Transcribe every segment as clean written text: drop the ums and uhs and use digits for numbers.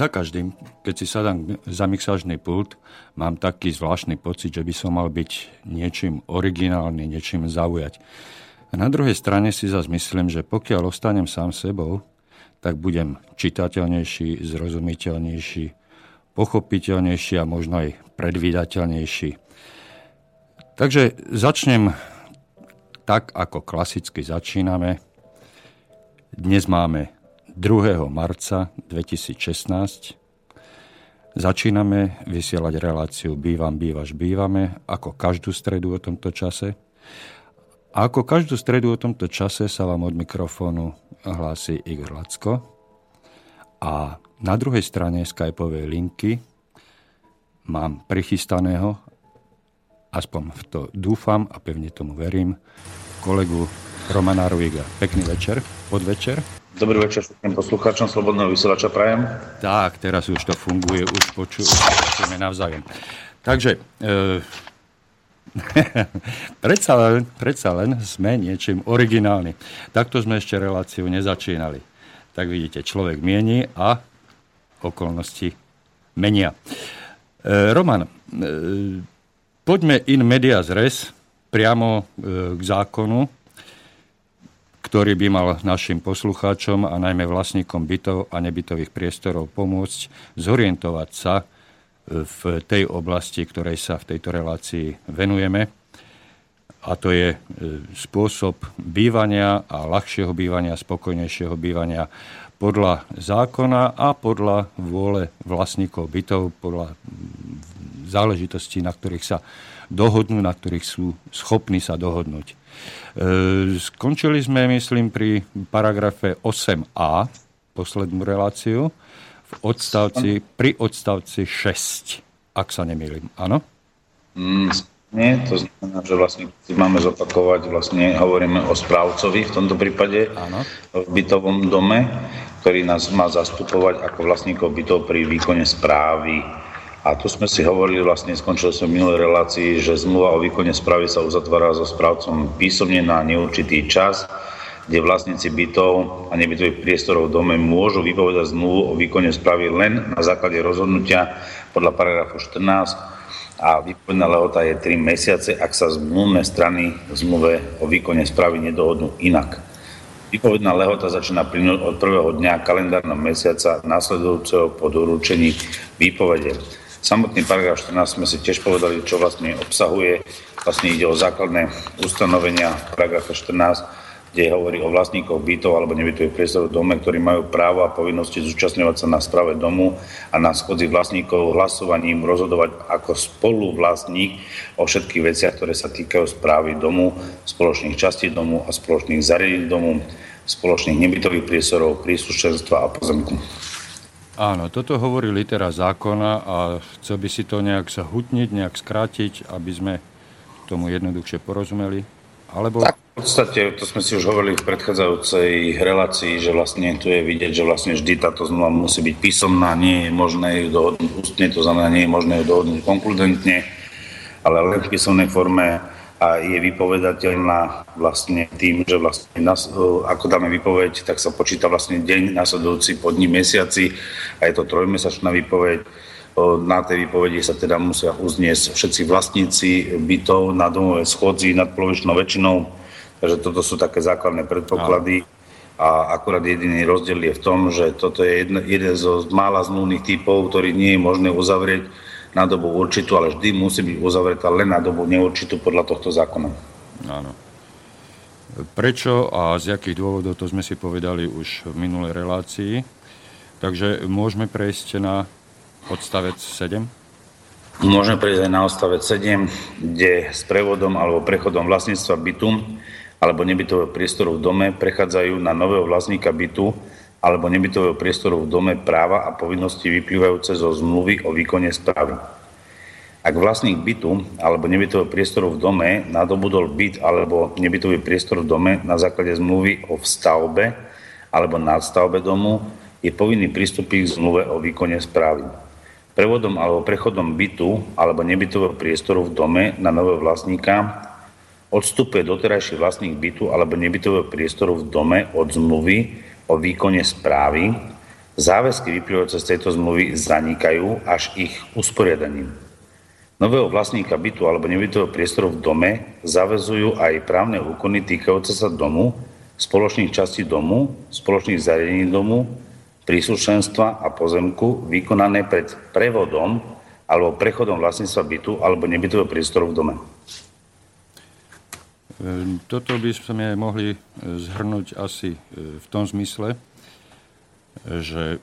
Za každým, keď si sadám za mixážny pult, mám taký zvláštny pocit, že by som mal byť niečím originálny, niečím zaujať. A na druhej strane si zase myslím, že pokiaľ ostanem sám sebou, tak budem čitateľnejší, zrozumiteľnejší, pochopiteľnejší a možno aj predvídateľnejší. Takže začnem tak, ako klasicky začíname. Dnes máme 2. marca 2016. Začíname vysielať reláciu Bývam, bývaš, bývame, ako každú stredu o tomto čase. A ako každú stredu o tomto čase sa vám od mikrofónu hlási Igor Lacko. A na druhej strane skypovej linky mám prichystaného, aspoň v to dúfam a pevne tomu verím, kolegu Romana Ruhiga. Pekný večer, podvečer. Dobrý večer všetkým poslucháčom Slobodného vysielača prajem. Tak, teraz už to funguje, už počujeme navzájem. Takže... Predsa len sme niečím originálni. Takto sme ešte reláciu nezačínali. Tak vidíte, človek mieni a okolnosti menia. Roman, poďme in medias res priamo k zákonu, ktorý by mal našim poslucháčom a najmä vlastníkom bytov a nebytových priestorov pomôcť zorientovať sa v tej oblasti, ktorej sa v tejto relácii venujeme. A to je spôsob bývania a ľahšieho bývania, spokojnejšieho bývania podľa zákona a podľa vôle vlastníkov bytov, podľa záležitostí, na ktorých sa dohodnú, na ktorých sú schopní sa dohodnúť. Skončili sme, myslím, pri paragrafe 8a, poslednú reláciu, pri odstavci 6, ak sa nemýlim, áno? Nie, to znamená, že vlastne si máme zopakovať, vlastne hovoríme o správcovi v tomto prípade, áno. V bytovom dome, ktorý nás má zastupovať ako vlastníkov bytov pri výkone správy. A tu sme si hovorili, vlastne skončili sme v minulej relácii, že zmluva o výkone správy sa uzatvára so správcom písomne na neurčitý čas, kde vlastníci bytov a nebytových priestorov v dome môžu vypovedať zmluvu o výkone správy len na základe rozhodnutia podľa paragrafu 14 a výpovedná lehota je 3 mesiace, ak sa zmluvné strany v zmluve o výkone správy nedohodnú inak. Výpovedná lehota začína plynúť od prvého dňa kalendárneho mesiaca nasledujúceho po doručení výpovede. Samotný paragraf 14 sme si tiež povedali, čo vlastne obsahuje. Vlastne ide o základné ustanovenia paragrafa 14, kde hovorí o vlastníkoch bytov alebo nebytových priestorov v dome, ktorí majú právo a povinnosti zúčastňovať sa na správe domu a na schodzi vlastníkov hlasovaním rozhodovať ako spoluvlastník o všetkých veciach, ktoré sa týkajú správy domu, spoločných častí domu a spoločných zariadení domu, spoločných nebytových priestorov, príslušenstva a pozemku. Áno, toto hovorí litera zákona a chcel by si to nejak zhutniť, nejak skrátiť, aby sme tomu jednoduchšie porozumeli. Alebo... Tak, v podstate, to sme si už hovorili v predchádzajúcej relácii, že vlastne tu je vidieť, že vlastne vždy táto zmluva musí byť písomná, nie je možné ju dohodnúť ústne, to znamená, nie je možné ju dohodnúť konkludentne, ale len v písomnej forme a je vypovedateľná vlastne tým, že vlastne ako dáme vypoveď, tak sa počíta vlastne deň nasledujúci po dni mesiaci a je to trojmesačná výpoveď. Na tej výpovedi sa teda musia uzniesť všetci vlastníci bytov na domovej schôdzi nadpolovičnou väčšinou. Takže toto sú také základné predpoklady. A akurát jediný rozdiel je v tom, že toto je jeden zo mála zmluvných typov, ktorý nie je možné uzavrieť na dobu určitú, ale vždy musí byť uzavretá len na dobu neurčitú podľa tohto zákona. Áno. Prečo a z jakých dôvodov, to sme si povedali už v minulej relácii. Takže môžeme prejsť na odstavec 7? Môžeme prejsť aj na odstavec 7, kde s prevodom alebo prechodom vlastníctva bytu alebo nebytového priestoru v dome prechádzajú na nového vlastníka bytu alebo nebytového priestoru v dome práva a povinnosti vyplývajúce zo zmluvy o výkone správy. Ak vlastník bytu alebo nebytového priestoru v dome nadobudol byt alebo nebytový priestor v dome na základe zmluvy o vstavbe alebo nadstavbe domu, je povinný pristúpiť k zmluve o výkone správy. Prevodom alebo prechodom bytu alebo nebytového priestoru v dome na nového vlastníka odstupuje doterajší vlastník bytu alebo nebytového priestoru v dome od zmluvy o výkone správy, Záväzky vyplývajúce z tejto zmluvy zanikajú až ich usporiadaním. Nového vlastníka bytu alebo nebytového priestoru v dome zaväzujú aj právne úkony týkajúce sa domu, spoločných častí domu, spoločných zariadení domu, príslušenstva a pozemku vykonané pred prevodom alebo prechodom vlastníctva bytu alebo nebytového priestoru v dome. Toto by sme mohli zhrnúť asi v tom zmysle, že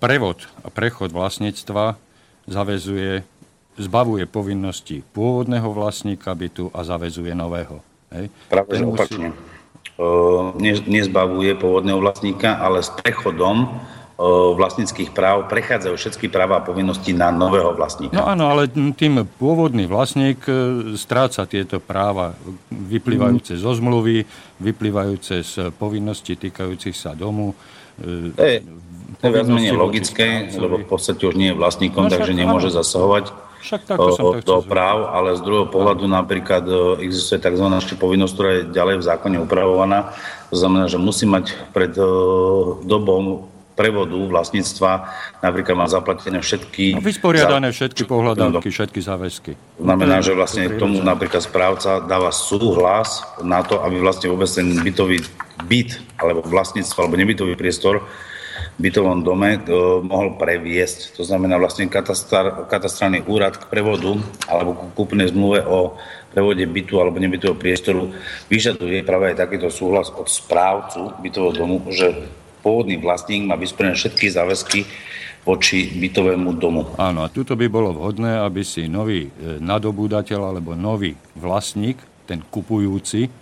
prevod a prechod vlastníctva zbavuje povinnosti pôvodného vlastníka bytu a zaväzuje nového. Hej? Práve že opačne. Nezbavuje pôvodného vlastníka, ale s prechodom vlastníckých práv prechádzajú všetky práva a povinnosti na nového vlastníka. No áno, ale tým pôvodný vlastník stráca tieto práva vyplývajúce zo zmluvy, vyplývajúce z povinností týkajúcich sa domu. To je viac menej logické, lebo v podstate už nie je vlastníkom, takže nemôže zasahovať do práv, ale z druhého pohľadu napríklad existuje tzv. Povinnosť, ktorá je ďalej v zákone upravovaná. To znamená, že musí mať pred dobou prevodu vlastníctva napríklad má zaplatené všetky... Vysporiadané všetky pohľadávky, všetky záväzky. Znamená, že vlastne tomu napríklad správca dáva súhlas na to, aby vlastne vôbec ten bytový byt, alebo vlastníctvo, alebo nebytový priestor v bytovom dome mohol previesť. To znamená vlastne katastrálny úrad k prevodu alebo k kúpnej zmluve o prevode bytu alebo nebytového priestoru vyžaduje práve aj takýto súhlas od správcu bytového domu, že pôvodný vlastník má vyspojené všetky záväzky voči bytovému domu. Áno, a tuto by bolo vhodné, aby si nový nadobúdateľ alebo nový vlastník, ten kupujúci,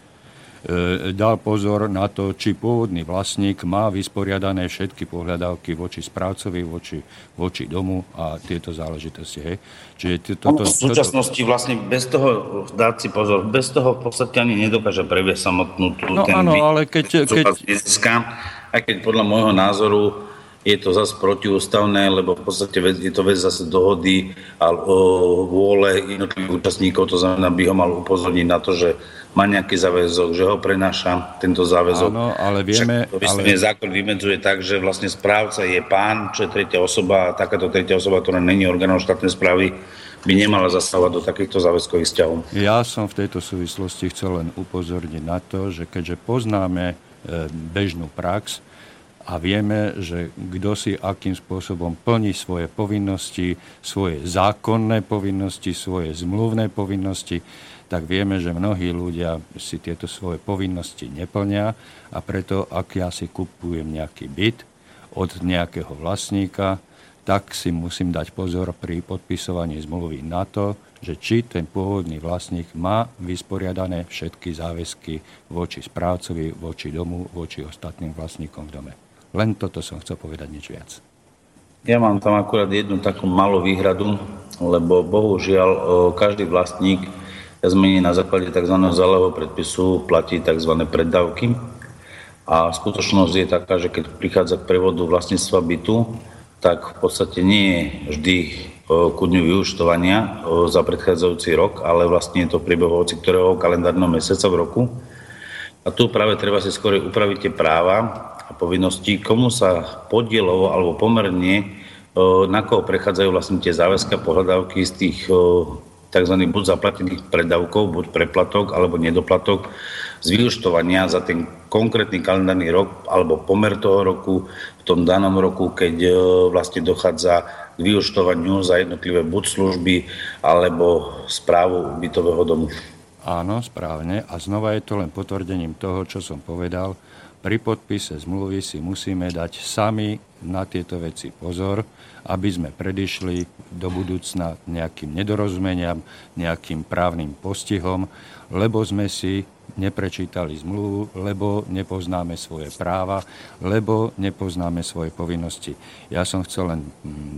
dal pozor na to, či pôvodný vlastník má vysporiadané všetky pohľadávky voči správcovi, voči domu a tieto záležitosti. Hej. Čiže v súčasnosti vlastne bez toho, dať si pozor, bez toho v podstate ani nedokáže previesť samotnú Aj keď podľa môjho názoru je to zase protiústavné, lebo v podstate je to vec zase dohody a vôle jednotlivých účastníkov, to znamená, by ho mal upozorniť na to, že má nejaký záväzok, že ho prenáša tento záväzok. Áno, ale vieme... Zákon vymedzuje tak, že vlastne správca je pán, čo je tretia osoba, a takáto tretia osoba, ktorá není orgánom štátnej správy, by nemala zasahovať do takýchto záväzkových vzťahov. Ja som v tejto súvislosti chcel len upozorniť na to, že keďže poznáme bežnú prax a vieme, že kto si akým spôsobom plní svoje povinnosti, svoje zákonné povinnosti, svoje zmluvné povinnosti, tak vieme, že mnohí ľudia si tieto svoje povinnosti neplňa a preto, ak ja si kupujem nejaký byt od nejakého vlastníka, tak si musím dať pozor pri podpisovaní zmluvy na to, že či ten pôvodný vlastník má vysporiadané všetky záväzky voči správcovi, voči domu, voči ostatným vlastníkom v dome. Len toto som chcel povedať, nič viac. Ja mám tam akurát jednu takú malú výhradu, lebo bohužiaľ každý vlastník zmení na základe tzv. Zálohového predpisu platí tzv. Preddavky. A skutočnosť je taká, že keď prichádza k prevodu vlastníctva bytu, tak v podstate nie je vždy ku dňu vyúčtovania za predchádzajúci rok, ale vlastne je to priebehovci ktorého kalendárneho mesiaca v roku. A tu práve treba si skôr upraviť tie práva a povinnosti, komu sa podielovo alebo pomerne, na koho prechádzajú vlastne tie záväzky a pohľadávky z tých tzv. Buď zaplatených predávkov, buď preplatok alebo nedoplatok z vyúčtovania za ten konkrétny kalendárny rok alebo pomer toho roku v tom danom roku, keď vlastne dochádza k vyúčtovaniu za jednotlivé buď služby alebo správu bytového domu. Áno, správne. A znova je to len potvrdením toho, čo som povedal. Pri podpise zmluvy si musíme dať sami na tieto veci pozor, aby sme predišli do budúcna nejakým nedorozumeniam, nejakým právnym postihom, lebo sme si neprečítali zmluvu, lebo nepoznáme svoje práva, lebo nepoznáme svoje povinnosti. Ja som chcel len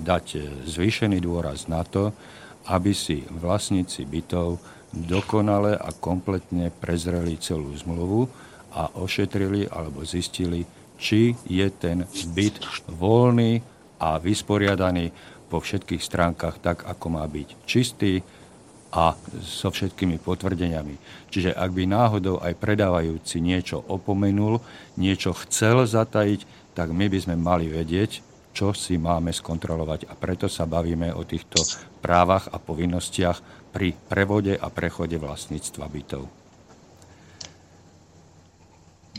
dať zvýšený dôraz na to, aby si vlastníci bytov dokonale a kompletne prezreli celú zmluvu a ošetrili alebo zistili, či je ten byt voľný a vysporiadaný po všetkých stránkach tak, ako má byť. Čistý, a so všetkými potvrdeniami. Čiže ak by náhodou aj predávajúci niečo opomenul, niečo chcel zatajiť, tak my by sme mali vedieť, čo si máme skontrolovať. A preto sa bavíme o týchto právach a povinnostiach pri prevode a prechode vlastníctva bytov.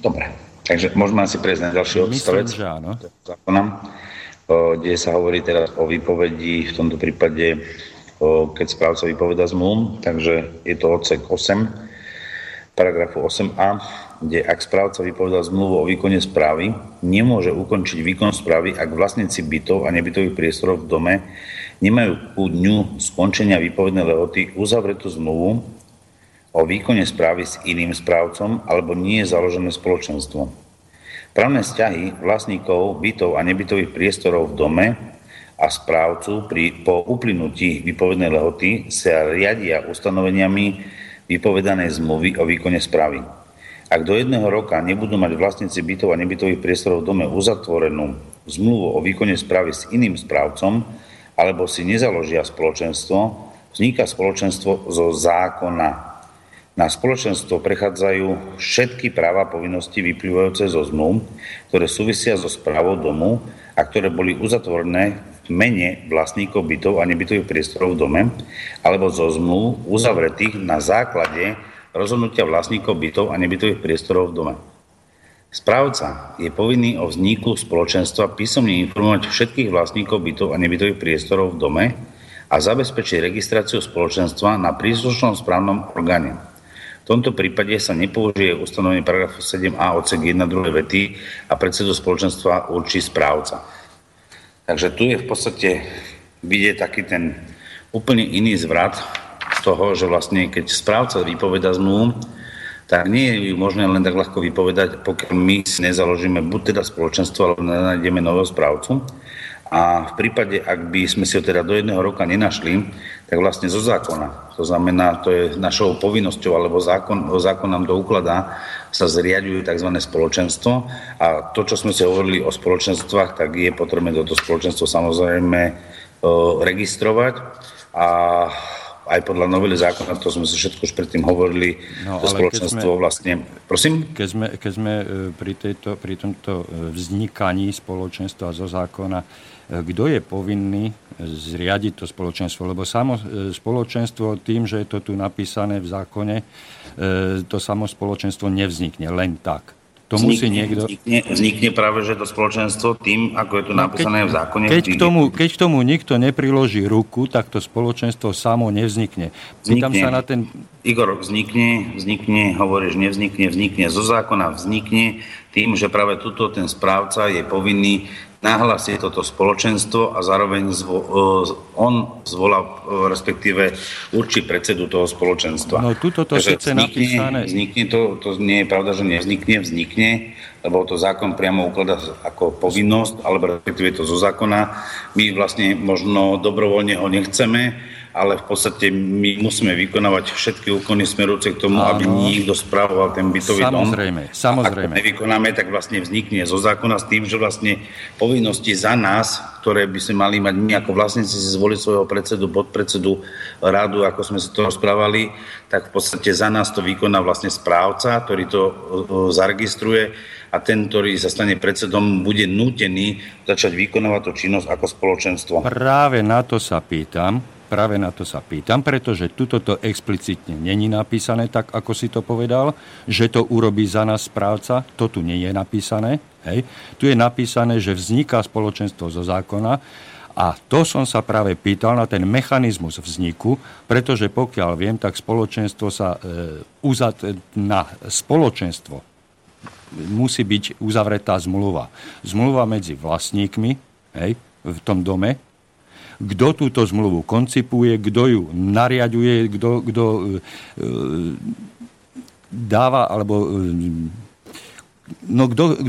Dobre, takže môžeme asi prejsť na ďalší odstavec. Myslím, že áno. Kde sa hovorí teraz o výpovedi, v tomto prípade keď správca vypovedá zmluvu, takže je to odsek 8, paragrafu 8a, kde ak správca vypovedá zmluvu o výkone správy, nemôže ukončiť výkon správy, ak vlastníci bytov a nebytových priestorov v dome nemajú ku dňu skončenia výpovednej lehoty uzavretú zmluvu o výkone správy s iným správcom alebo nie je založené spoločenstvo. Právne vzťahy vlastníkov bytov a nebytových priestorov v dome a správcu po uplynutí výpovednej lehoty sa riadia ustanoveniami vypovedanej zmluvy o výkone správy. Ak do jedného roka nebudú mať vlastníci bytov a nebytových priestorov v dome uzatvorenú zmluvu o výkone správy s iným správcom alebo si nezaložia spoločenstvo, vzniká spoločenstvo zo zákona. Na spoločenstvo prechádzajú všetky práva a povinnosti vyplývajúce zo zmluv, ktoré súvisia so správou domu a ktoré boli uzatvorené mene vlastníkov bytov a nebytových priestorov v dome alebo zo zmluv uzavretých na základe rozhodnutia vlastníkov bytov a nebytových priestorov v dome. Správca je povinný o vzniku spoločenstva písomne informovať všetkých vlastníkov bytov a nebytových priestorov v dome a zabezpečiť registráciu spoločenstva na príslušnom správnom orgáne. V tomto prípade sa nepoužije ustanovenie paragrafu 7a odsek 1 druhej vety a predsedu spoločenstva určí správca. Takže tu je v podstate vidieť taký ten úplne iný zvrat z toho, že vlastne keď správca vypovedá zmluvu, tak nie je ju možné len tak ľahko vypovedať, pokiaľ my si nezaložíme buď teda spoločenstvo, alebo nájdeme nového správcu. A v prípade, ak by sme si ho teda do jedného roka nenašli, tak vlastne zo zákona, to znamená, to je našou povinnosťou, alebo zákon nám to ukladá, sa zriaďuje tzv. Spoločenstvo a to, čo sme si hovorili o spoločenstvách, tak je potrebné toto spoločenstvo samozrejme registrovať a aj podľa novely zákona, to sme si všetko už predtým hovorili, to spoločenstvo vlastne... Prosím? Keď sme pri tomto vznikaní spoločenstva zo zákona, kto je povinný zriadiť to spoločenstvo? Lebo samo spoločenstvo tým, že je to tu napísané v zákone, to samo spoločenstvo nevznikne len tak. To musí niekto... Vznikne práve, že to spoločenstvo tým, ako je tu napísané v zákone. Keď k tomu nikto nepriloží ruku, tak to spoločenstvo samo nevznikne. Pýtam sa na ten... Igor, vznikne, hovoríš, nevznikne. Zo zákona vznikne tým, že práve tuto ten správca je povinný nahlásiť toto spoločenstvo a zároveň on zvolá, respektíve určí predsedu toho spoločenstva. No tuto to sice napísané... Vznikne to nie je pravda, že vznikne, lebo to zákon priamo ukladá ako povinnosť, alebo respektíve to zo zákona. My vlastne možno dobrovoľne ho nechceme, ale v podstate my musíme vykonávať všetky úkony smerujúce k tomu, áno, aby niekto spravoval ten bytový dom. Samozrejme. A ak nevykonáme, tak vlastne vznikne zo zákona s tým, že vlastne povinnosti za nás, ktoré by sme mali mať my ako vlastníci si zvoliť svojho predsedu, podpredsedu, radu, ako sme sa to rozprávali, tak v podstate za nás to vykoná vlastne správca, ktorý to zaregistruje a ten, ktorý sa stane predsedom, bude nútený začať vykonávať tú činnosť ako spoločenstvo. Práve na to sa pýtam, pretože tuto to explicitne není napísané, tak ako si to povedal, že to urobí za nás správca, to tu nie je napísané. Hej. Tu je napísané, že vzniká spoločenstvo zo zákona a to som sa práve pýtal na ten mechanizmus vzniku, pretože pokiaľ viem, tak spoločenstvo sa na spoločenstvo musí byť uzavretá zmluva. Zmluva medzi vlastníkmi, hej, v tom dome, kto túto zmluvu koncipuje, kto ju nariaďuje, kto dáva, alebo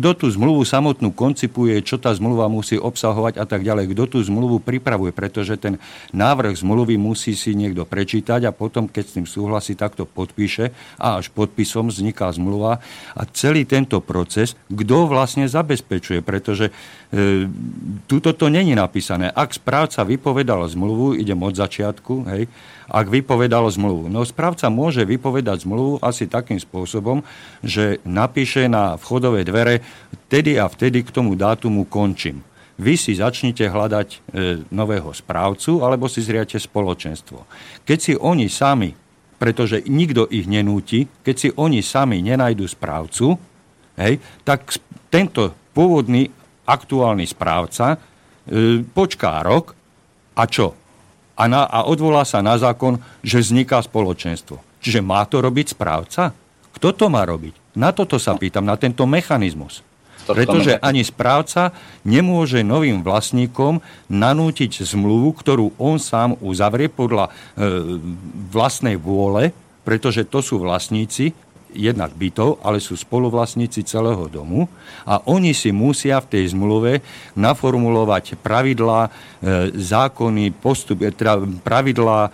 kto tú zmluvu samotnú koncipuje, čo tá zmluva musí obsahovať a tak ďalej, kto tú zmluvu pripravuje, pretože ten návrh zmluvy musí si niekto prečítať a potom, keď s tým súhlasí, takto podpíše a až podpisom vzniká zmluva a celý tento proces, kto vlastne zabezpečuje, pretože tuto to není napísané. Ak správca vypovedal zmluvu, idem od začiatku, hej, a ak vypovedal zmluvu. No správca môže vypovedať zmluvu asi takým spôsobom, že napíše na vchodové dvere vtedy a vtedy k tomu dátumu končím. Vy si začnite hľadať nového správcu alebo si zriate spoločenstvo. Keď si oni sami, pretože nikto ich nenúti, keď si oni sami nenajdu správcu, hej, tak tento pôvodný aktuálny správca počká rok a čo? A odvolá sa na zákon, že vzniká spoločenstvo. Čiže má to robiť správca? Kto to má robiť? Na toto sa pýtam, na tento mechanizmus. Pretože ani správca nemôže novým vlastníkom nanútiť zmluvu, ktorú on sám uzavrie podľa vlastnej vôle, pretože to sú vlastníci jednak bytov, ale sú spoluvlastníci celého domu a oni si musia v tej zmluve naformulovať pravidlá, zákony, postup, pravidlá,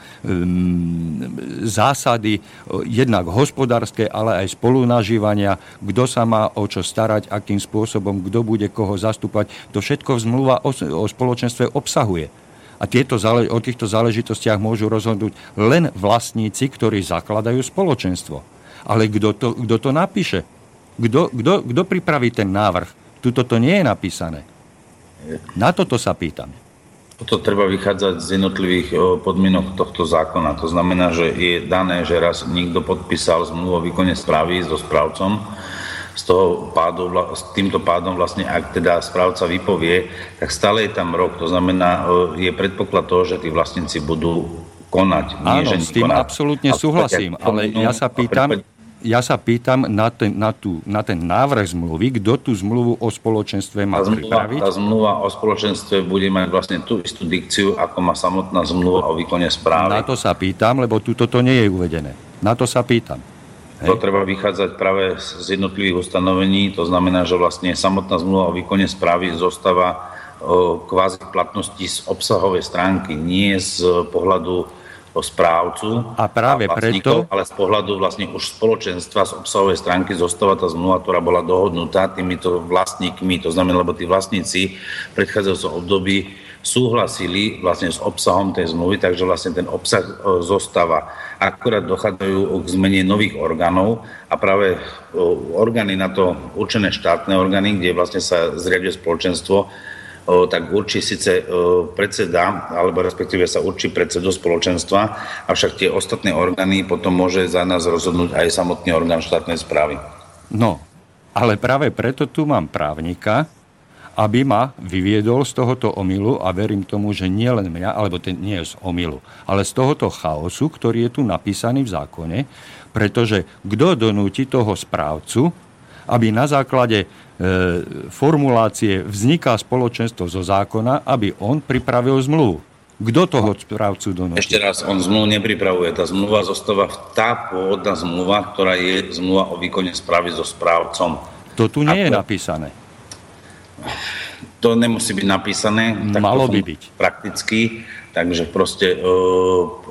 zásady jednak hospodárske, ale aj spolunažívania, kto sa má o čo starať, akým spôsobom, kto bude koho zastúpať. To všetko zmluva o spoločenstve obsahuje. A o týchto záležitostiach môžu rozhodnúť len vlastníci, ktorí zakladajú spoločenstvo. Ale kto to napíše? Kto pripraví ten návrh? Tuto to nie je napísané. Na toto sa pýtam. Toto treba vychádzať z jednotlivých podmienok tohto zákona. To znamená, že je dané, že raz niekto podpísal zmluvu o výkone správy so správcom. S týmto pádom vlastne, ak teda správca vypovie, tak stále je tam rok. To znamená, je predpoklad toho, že tí vlastníci budú konať. Áno, s tým absolútne súhlasím, ale ja sa pýtam na ten návrh zmluvy, kto tú zmluvu o spoločenstve má pripraviť. Tá zmluva o spoločenstve bude mať vlastne tú istú dikciu, ako má samotná zmluva o výkone správy. Na to sa pýtam, lebo tuto to nie je uvedené. Na to sa pýtam. Hej. To treba vychádzať práve z jednotlivých ustanovení, to znamená, že vlastne samotná zmluva o výkone správy zostáva kvázi platnosti z obsahovej stránky, nie z pohľadu správcu a práve preto, ale z pohľadu vlastne už spoločenstva z obsahovej stránky zostáva tá zmluva, ktorá bola dohodnutá týmito vlastníkmi, to znamená, lebo tí vlastníci v predchádzajúcom období súhlasili vlastne s obsahom tej zmluvy, takže vlastne ten obsah zostáva. Akurát dochádzajú k zmene nových orgánov a práve orgány na to určené štátne orgány, kde vlastne sa zriaduje spoločenstvo, tak určí síce predseda, alebo respektíve sa určí predsedu spoločenstva, avšak tie ostatné orgány potom môže za nás rozhodnúť aj samotný orgán štátnej správy. No, ale práve preto tu mám právnika, aby ma vyviedol z tohoto omylu a verím tomu, že nie len mňa, alebo ten nie je z omylu, ale z tohoto chaosu, ktorý je tu napísaný v zákone, pretože kto donúti toho správcu, aby na základe formulácie vzniká spoločenstvo zo zákona, aby on pripravil zmluvu. Kto toho správcu donúti? Ešte raz, on zmluvu nepripravuje. Tá zmluva zostáva tá pôvodná zmluva, ktorá je zmluva o výkone správy so správcom. To tu nie je napísané. To nemusí byť napísané. Malo by byť. Prakticky, takže proste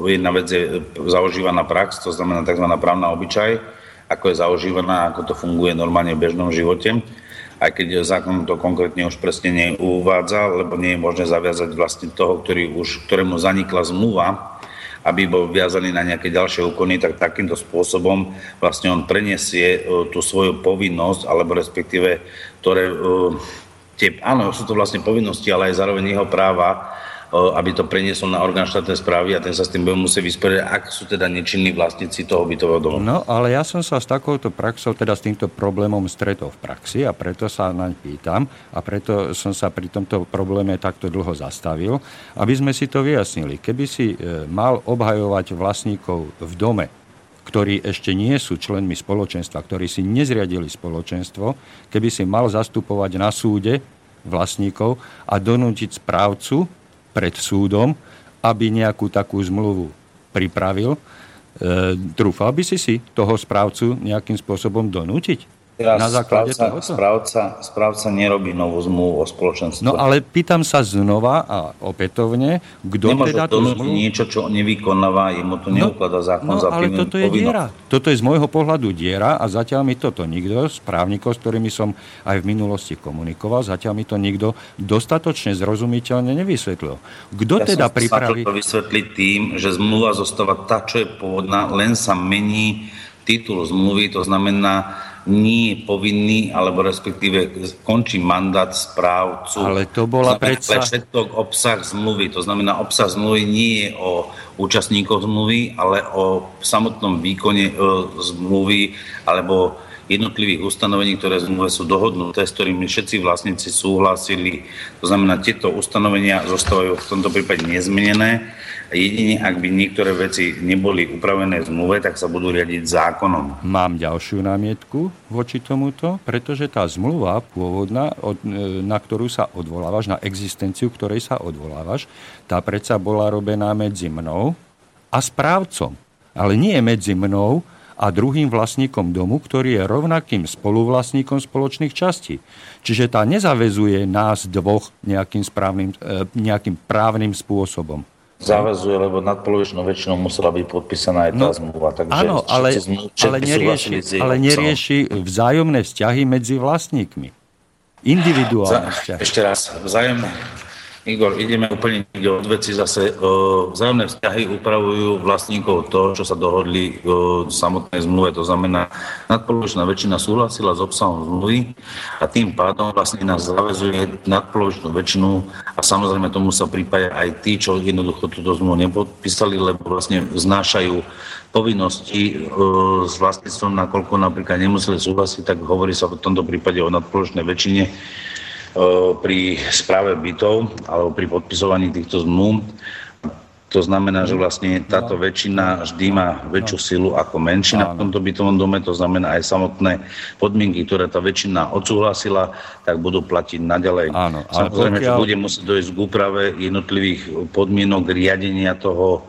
jedna vec je zaužívaná prax, to znamená tzv. Právna obyčaj, ako je zaužívaná, ako to funguje normálne v bežnom živote, aj keď zákon to konkrétne už presne neuvádza, lebo nie je možné zaviazať vlastne toho, ktorému zanikla zmluva, aby bol viazaný na nejaké ďalšie úkony, tak takýmto spôsobom vlastne on preniesie tú svoju povinnosť, alebo respektíve, áno, sú to vlastne povinnosti, ale aj zároveň jeho práva, aby to preniesol na orgán štátnej správy a ten sa s tým bude musieť vysporiadať, ak sú teda nečinní vlastníci toho bytového domu. No, ale ja som sa s takouto praxou, teda s týmto problémom stretol v praxi a preto sa naň pýtam a preto som sa pri tomto probléme takto dlho zastavil, aby sme si to vyjasnili. Keby si mal obhajovať vlastníkov v dome, ktorí ešte nie sú členmi spoločenstva, ktorí si nezriadili spoločenstvo, keby si mal zastupovať na súde vlastníkov a donútiť správcu pred súdom, aby nejakú takú zmluvu pripravil, trúfal by si toho správcu nejakým spôsobom donútiť? Na základe správca nerobí novú zmluvu o spoločenstve. No ale pýtam sa znova a opätovne, kto teda tú zmluvu... niečo, čo nevykonáva, jemu to neukladá zákon za príjmem povinnosť. No ale toto je diera. Toto je z môjho pohľadu diera a zatiaľ mi toto nikto, z právnikov, s ktorými som aj v minulosti komunikoval, zatiaľ mi to nikto dostatočne zrozumiteľne nevysvetlil. Kto teda pripraví... Ja som sa to vysvetlil tým, že zmluva zostáva tá, čo je pôvodná, len sa mení titul zmluvy, to znamená nie je povinný, alebo respektíve končí mandát správcu. Ale to bola predsa... Všetko obsah zmluvy, to znamená, obsah zmluvy nie je o účastníkoch zmluvy, ale o samotnom výkone zmluvy, alebo jednotlivých ustanovení, ktoré zmluve sú dohodnuté, s ktorými všetci vlastníci súhlasili. To znamená, tieto ustanovenia zostávajú v tomto prípade nezmenené. Jedine, ak by niektoré veci neboli upravené v zmluve, tak sa budú riadiť zákonom. Mám ďalšiu námietku voči tomuto, pretože tá zmluva pôvodná, na ktorú sa odvolávaš, na existenciu, ktorej sa odvolávaš, tá predsa bola robená medzi mnou a správcom. Ale nie medzi mnou a druhým vlastníkom domu, ktorý je rovnakým spoluvlastníkom spoločných častí. Čiže tá nezaväzuje nás dvoch nejakým právnym spôsobom. Zaväzuje, lebo nadpolovičnou väčšinou musela byť podpísaná aj tá zmluva. Takže áno, ale nerieši vzájomné vzťahy medzi vlastníkmi. Individuálne vzťahy. Ešte raz, vzájomné. Igor, ideme úplne od veci zase. Vzájomné vzťahy upravujú vlastníkov to, čo sa dohodli v samotnej zmluve. To znamená, nadpolovičná väčšina súhlasila s obsahom zmluvy a tým pádom vlastne nás zaväzuje nadpolovičnú väčšinu a samozrejme tomu sa pripája aj tí, čo jednoducho túto zmluvu nepodpísali, lebo vlastne znášajú povinnosti s vlastníctvom, nakoľko napríklad nemuseli súhlasiť, tak hovorí sa v tomto prípade o nadpolovičnej väčšine pri správe bytov alebo pri podpisovaní týchto zmluv. To znamená, že vlastne táto väčšina vždy má väčšiu silu ako menšina v tomto bytovom dome. To znamená aj samotné podmienky, ktoré tá väčšina odsúhlasila, tak budú platiť naďalej. Áno, samozrejme, že bude musieť dojsť k úprave jednotlivých podmienok riadenia toho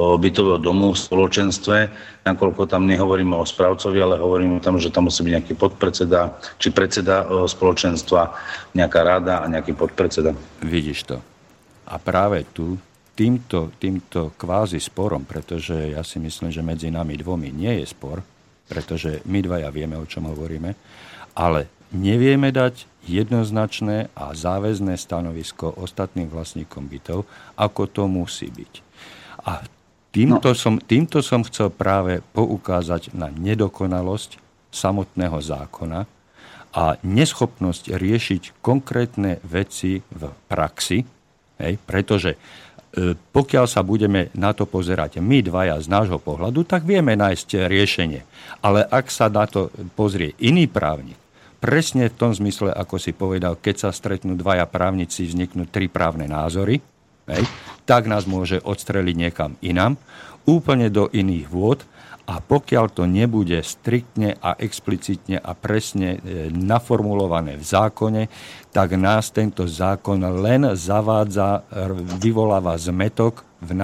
bytového domu v spoločenstve, nakoľko tam nehovoríme o správcovi, ale hovoríme tam, že tam musí byť nejaký podpredseda, či predseda spoločenstva, nejaká rada a nejaký podpredseda. Vidíš to. A práve tu, týmto kvázi sporom, pretože ja si myslím, že medzi nami dvomi nie je spor, pretože my dvaja vieme, o čom hovoríme, ale nevieme dať jednoznačné a záväzné stanovisko ostatným vlastníkom bytov, ako to musí byť. A týmto som chcel práve poukázať na nedokonalosť samotného zákona a neschopnosť riešiť konkrétne veci v praxi, pretože pokiaľ sa budeme na to pozerať my dvaja z nášho pohľadu, tak vieme nájsť riešenie. Ale ak sa na to pozrie iný právnik, presne v tom zmysle, ako si povedal, keď sa stretnú dvaja právnici, vzniknú tri právne názory, tak nás môže odstreliť niekam inam, úplne do iných vôd a pokiaľ to nebude striktne a explicitne a presne naformulované v zákone, tak nás tento zákon len zavádza, vyvoláva zmetok v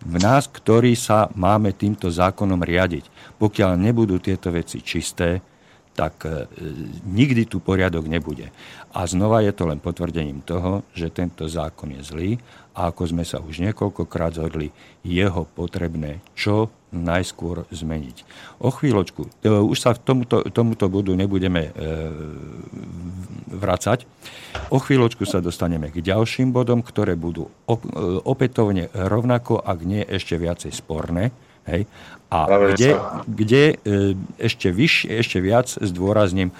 nás, ktorí sa máme týmto zákonom riadiť. Pokiaľ nebudú tieto veci čisté, tak nikdy tu poriadok nebude. A znova je to len potvrdením toho, že tento zákon je zlý a ako sme sa už niekoľkokrát zhodli, je ho potrebné čo najskôr zmeniť. O chvíľočku, už sa tomuto bodu nebudeme vracať. O chvíľočku sa dostaneme k ďalším bodom, ktoré budú opätovne rovnako, ak nie ešte viacej sporné. A kde ešte viac zdôrazním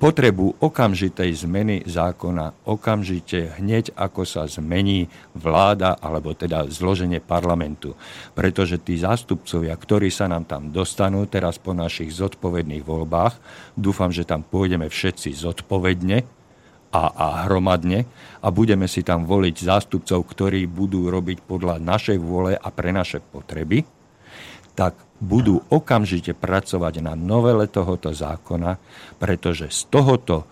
potrebu okamžitej zmeny zákona, okamžite hneď ako sa zmení vláda, alebo teda zloženie parlamentu. Pretože tí zástupcovia, ktorí sa nám tam dostanú teraz po našich zodpovedných voľbách, dúfam, že tam pôjdeme všetci zodpovedne a hromadne a budeme si tam voliť zástupcov, ktorí budú robiť podľa našej vôle a pre naše potreby, tak budú okamžite pracovať na novele tohoto zákona, pretože z tohoto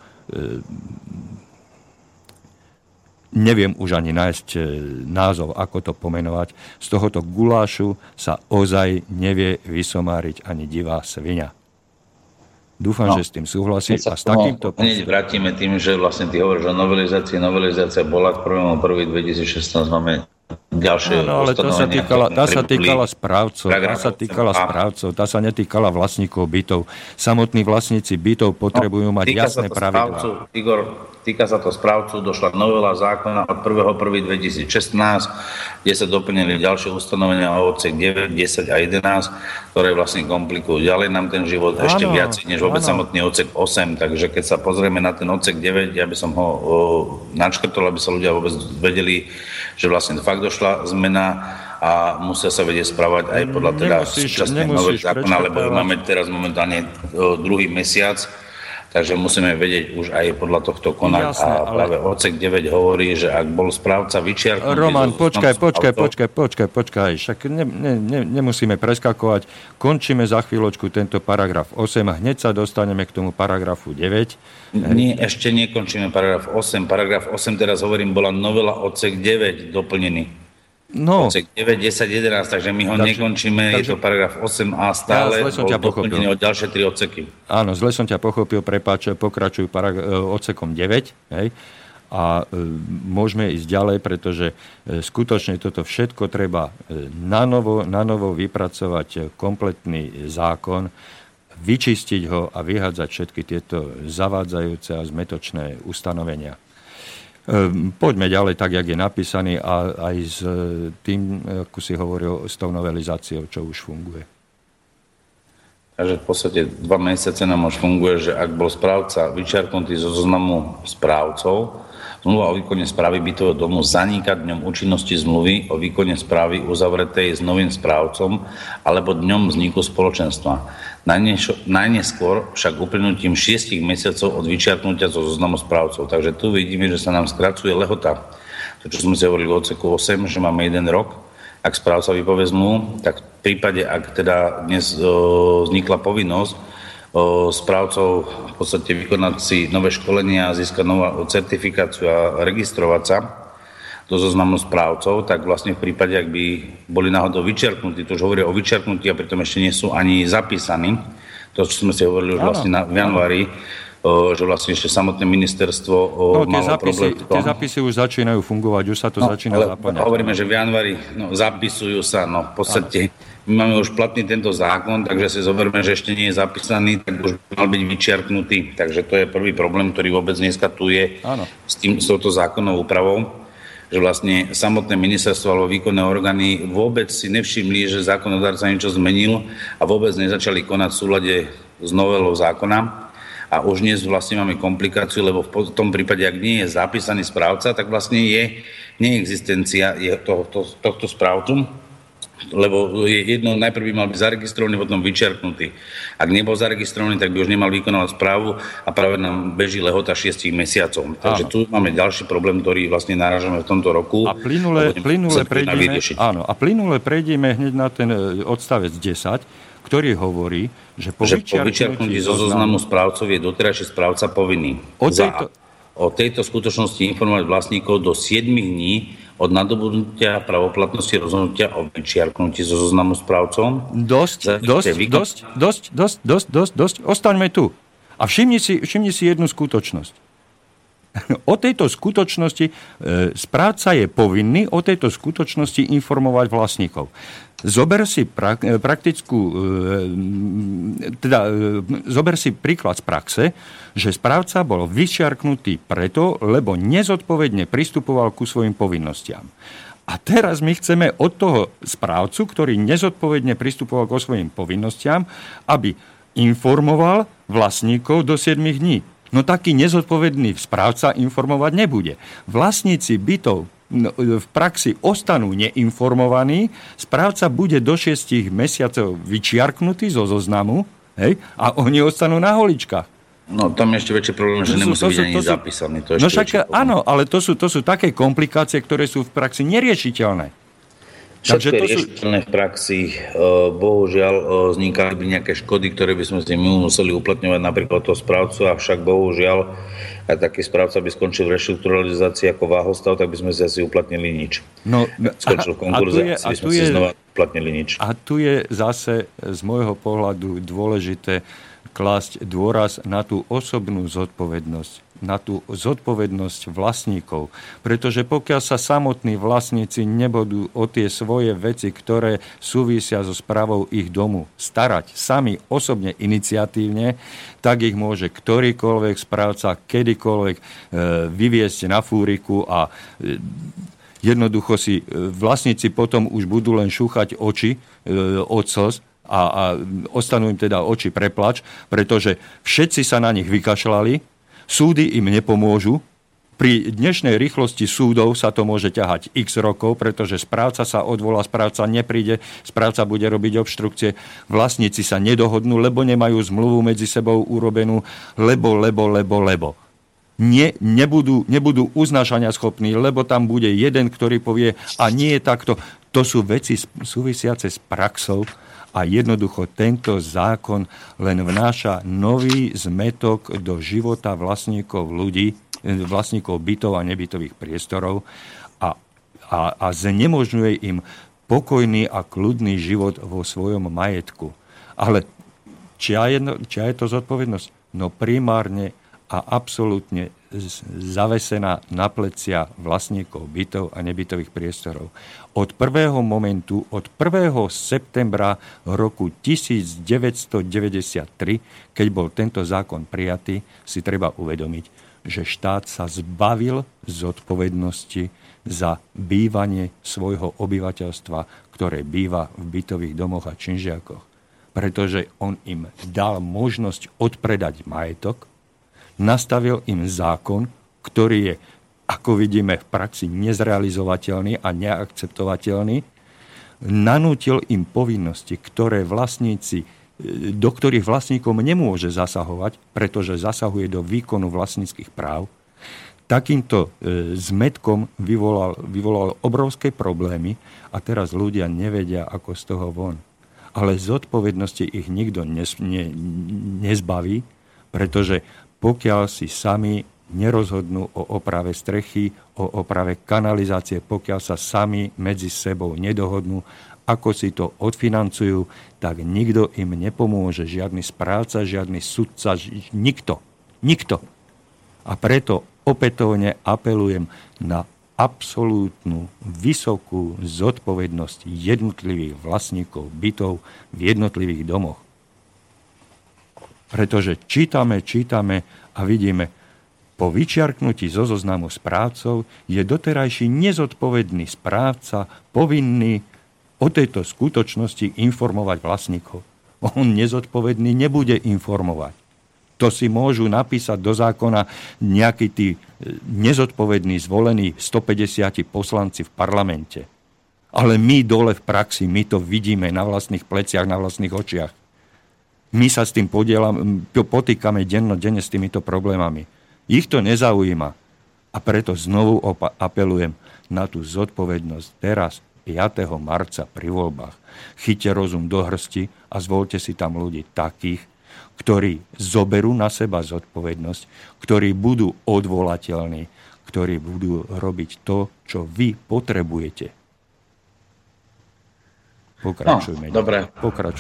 neviem už ani nájsť názov, ako to pomenovať. Z tohoto gulášu sa ozaj nevie vysomáriť ani divá svinia. Dúfam, že s tým súhlasí. A s takýmto hneď vrátime tým, že vlastne ty hovoríš o novelizácii. Novelizácia bola k 1.1.2016, máme ďalšie ustanovenie. Tá sa týkala správcov, tá sa netýkala vlastníkov bytov. Samotní vlastníci bytov potrebujú mať jasné pravidlá. Igor, týka sa to správcov, došla novela zákona od 1.1.2016, kde sa doplnili ďalšie ustanovenia o odsek 9, 10 a 11, ktoré vlastne komplikujú ďalej nám ten život ešte viac než vôbec samotný odsek 8. Takže keď sa pozrieme na ten odsek 9, ja by som ho načrtol, aby sa ľudia vôbec vedeli, že vlastne fakt došla zmena a musia sa vedieť správať aj podľa teda súčasnej novely zákona, lebo máme teraz momentálne druhý mesiac, takže musíme vedieť už aj podľa tohto konať. Jasné, a práve odsek 9 hovorí, že ak bol správca vyčiarknutý... Roman, počkaj. Však nemusíme preskakovať. Končíme za chvíľočku tento paragraf 8 a hneď sa dostaneme k tomu paragrafu 9. Nie, ešte nekončíme paragraf 8. Paragraf 8, teraz hovorím, bola novela odsek 9 doplnený. Odsek 9, 10, 11, takže my ho nekončíme, je to paragraf 8a stále, bol doplnený o ďalšie 3 odseky. Áno, zle som ťa pochopil, prepáč, pokračuj odsekom 9, hej, a môžeme ísť ďalej, pretože skutočne toto všetko treba nanovo vypracovať kompletný zákon, vyčistiť ho a vyhádzať všetky tieto zavádzajúce a zmetočné ustanovenia. Poďme ďalej tak, jak je napísaný a aj s tým, ako si hovoril, s tou novelizáciou, čo už funguje. Takže v podstate 2 mesiace nám už funguje, že ak bol správca vyčiarknutý zo zoznamu správcov, zmluva o výkone správy bytového domu zaniká dňom účinnosti zmluvy o výkone správy uzavretej s novým správcom alebo dňom vzniku spoločenstva. Najneskôr však uplynutím 6 mesiacov od vyčiarknutia zo zoznamu správcov. Takže tu vidíme, že sa nám skracuje lehota. To, čo sme si hovorili v odseku 8, že máme 1 rok, ak správca vypovie zmluvu, tak v prípade, ak teda dnes vznikla povinnosť správcov v podstate vykonať si nové školenia a získať novú certifikáciu a registrovať sa do zoznamu správcov, tak vlastne v prípade, ak by boli náhodou vyčiarknutí, to už hovoria o vyčiarknutí a pritom ešte nie sú ani zapísaní, to, čo sme si hovorili už vlastne v januári, že vlastne ešte samotné ministerstvo malo problém. Tie zápisy už začínajú fungovať, už sa to začína zaplňať. Hovoríme, že v januári zapisujú sa, v podstate my máme už platný tento zákon, takže si zoberme, že ešte nie je zapísaný, tak už mal byť vyčiarknutý. Takže to je prvý problém, ktorý vôbec dneska tu je s touto zákonnou úpravou, že vlastne samotné ministerstvo alebo výkonné orgány vôbec si nevšimli, že zákonodárca niečo zmenil a vôbec nezačali konať v súlade s novelou zákona. A už dnes vlastne máme komplikáciu, lebo v tom prípade, ak nie je zapísaný správca, tak vlastne je neexistencia tohto správcu, lebo je jedno, najprv by mal byť zaregistrovaný, potom vyčiarknutý. Ak nebol zaregistrovaný, tak by už nemal vykonávať správu a práve nám beží lehota 6 mesiacov. Takže tu máme ďalší problém, ktorý vlastne narážame v tomto roku. A plynule prejdeme hneď na ten odstavec 10, ktorý hovorí, že po vyčiarknutí zo zoznamu správcov je doterajší správca povinný o tejto skutočnosti informovať vlastníkov do 7 dní od nadobudnutia pravoplatnosti rozhodnutia o vyčiarknutí zo zoznamu správcov. Dosť. Ostaňme tu. A všimni si jednu skutočnosť. O tejto skutočnosti správca je povinný o tejto skutočnosti informovať vlastníkov. Zober si príklad z praxe, že správca bol vyčiarknutý preto, lebo nezodpovedne pristupoval ku svojim povinnostiam. A teraz my chceme od toho správcu, ktorý nezodpovedne pristupoval ku svojim povinnostiam, aby informoval vlastníkov do 7 dní. No taký nezodpovedný správca informovať nebude. Vlastníci bytov v praxi ostanú neinformovaní, správca bude do 6 mesiacov vyčiarknutý zo zoznamu, hej, a oni ostanú na holičkách. No tam je ešte väčší problém, že nemusí byť ani zapísaný. No však áno, ale to sú také komplikácie, ktoré sú v praxi neriešiteľné. Takže to sú v praxi. Bohužiaľ vznikali by nejaké škody, ktoré by sme si my museli uplatňovať napríklad toho správcu, avšak bohužiaľ a taký správca by skončil v reštrukturalizácii ako Váhostav, tak by sme si asi uplatnili nič. No, skončil v konkurizácii, by sme si znova uplatnili nič. A tu je zase z môjho pohľadu dôležité klásť dôraz na tú osobnú zodpovednosť, na tú zodpovednosť vlastníkov. Pretože pokiaľ sa samotní vlastníci nebudú o tie svoje veci, ktoré súvisia so správou ich domu, starať sami osobne iniciatívne, tak ich môže ktorýkoľvek správca kedykoľvek vyviesť na fúriku a jednoducho si vlastníci potom už budú len šúchať oči od slz, a ostanú im teda oči preplač, pretože všetci sa na nich vykašľali, súdy im nepomôžu. Pri dnešnej rýchlosti súdov sa to môže ťahať x rokov, pretože správca sa odvolá, správca nepríde, správca bude robiť obštrukcie, vlastníci sa nedohodnú, lebo nemajú zmluvu medzi sebou urobenú, lebo. Nebudú uznášania schopní, lebo tam bude jeden, ktorý povie, a nie je takto. To sú veci súvisiace s praxou a jednoducho tento zákon len vnáša nový zmetok do života vlastníkov bytov a nebytových priestorov a znemožňuje im pokojný a kľudný život vo svojom majetku. Ale čia je to zodpovednosť? No primárne a absolútne zavesená na plecia vlastníkov bytov a nebytových priestorov. Od prvého momentu, od 1. septembra roku 1993, keď bol tento zákon prijatý, si treba uvedomiť, že štát sa zbavil zodpovednosti za bývanie svojho obyvateľstva, ktoré býva v bytových domoch a činžiakoch. Pretože on im dal možnosť odpredať majetok, nastavil im zákon, ktorý je, ako vidíme v praxi, nezrealizovateľný a neakceptovateľný. Nanútil im povinnosti, do ktorých vlastníkom nemôže zasahovať, pretože zasahuje do výkonu vlastníckych práv. Takýmto zmetkom vyvolal obrovské problémy a teraz ľudia nevedia, ako z toho von. Ale zodpovednosti ich nikto nezbaví, pretože pokiaľ si sami nerozhodnú o oprave strechy, o oprave kanalizácie, pokiaľ sa sami medzi sebou nedohodnú, ako si to odfinancujú, tak nikto im nepomôže. Žiadny správca, žiadny sudca, nikto. Nikto. A preto opätovne apelujem na absolútnu vysokú zodpovednosť jednotlivých vlastníkov bytov v jednotlivých domoch. Pretože čítame a vidíme, po vyčiarknutí zo zoznamu správcov je doterajší nezodpovedný správca povinný o tejto skutočnosti informovať vlastníkov. On nezodpovedný nebude informovať. To si môžu napísať do zákona nejakí tí nezodpovední zvolení 150 poslanci v parlamente. Ale my dole v praxi, my to vidíme na vlastných pleciach, na vlastných očiach. My sa s tým potýkame dennodenne s týmito problémami. Ich to nezaujíma. A preto znovu apelujem na tú zodpovednosť teraz, 5. marca pri voľbách. Chyťte rozum do hrsti a zvolte si tam ľudí takých, ktorí zoberú na seba zodpovednosť, ktorí budú odvolateľní, ktorí budú robiť to, čo vy potrebujete. Pokračujme. No, dobre,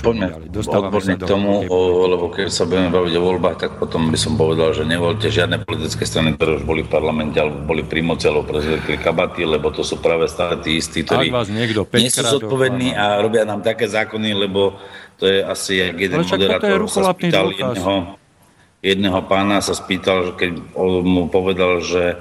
poďme odborne k tomu, lebo keď sa budeme baviť o voľbách, tak potom by som povedal, že nevoľte žiadne politické strany, ktoré už boli v parlamente, alebo boli pri moci, alebo prezvykli kabaty, lebo to sú práve stále tí istí, ktorí nie sú zodpovední a robia nám také zákony, lebo to je asi jeden moderátor sa spýtal jedného pána, sa spýtal, keď mu povedal, že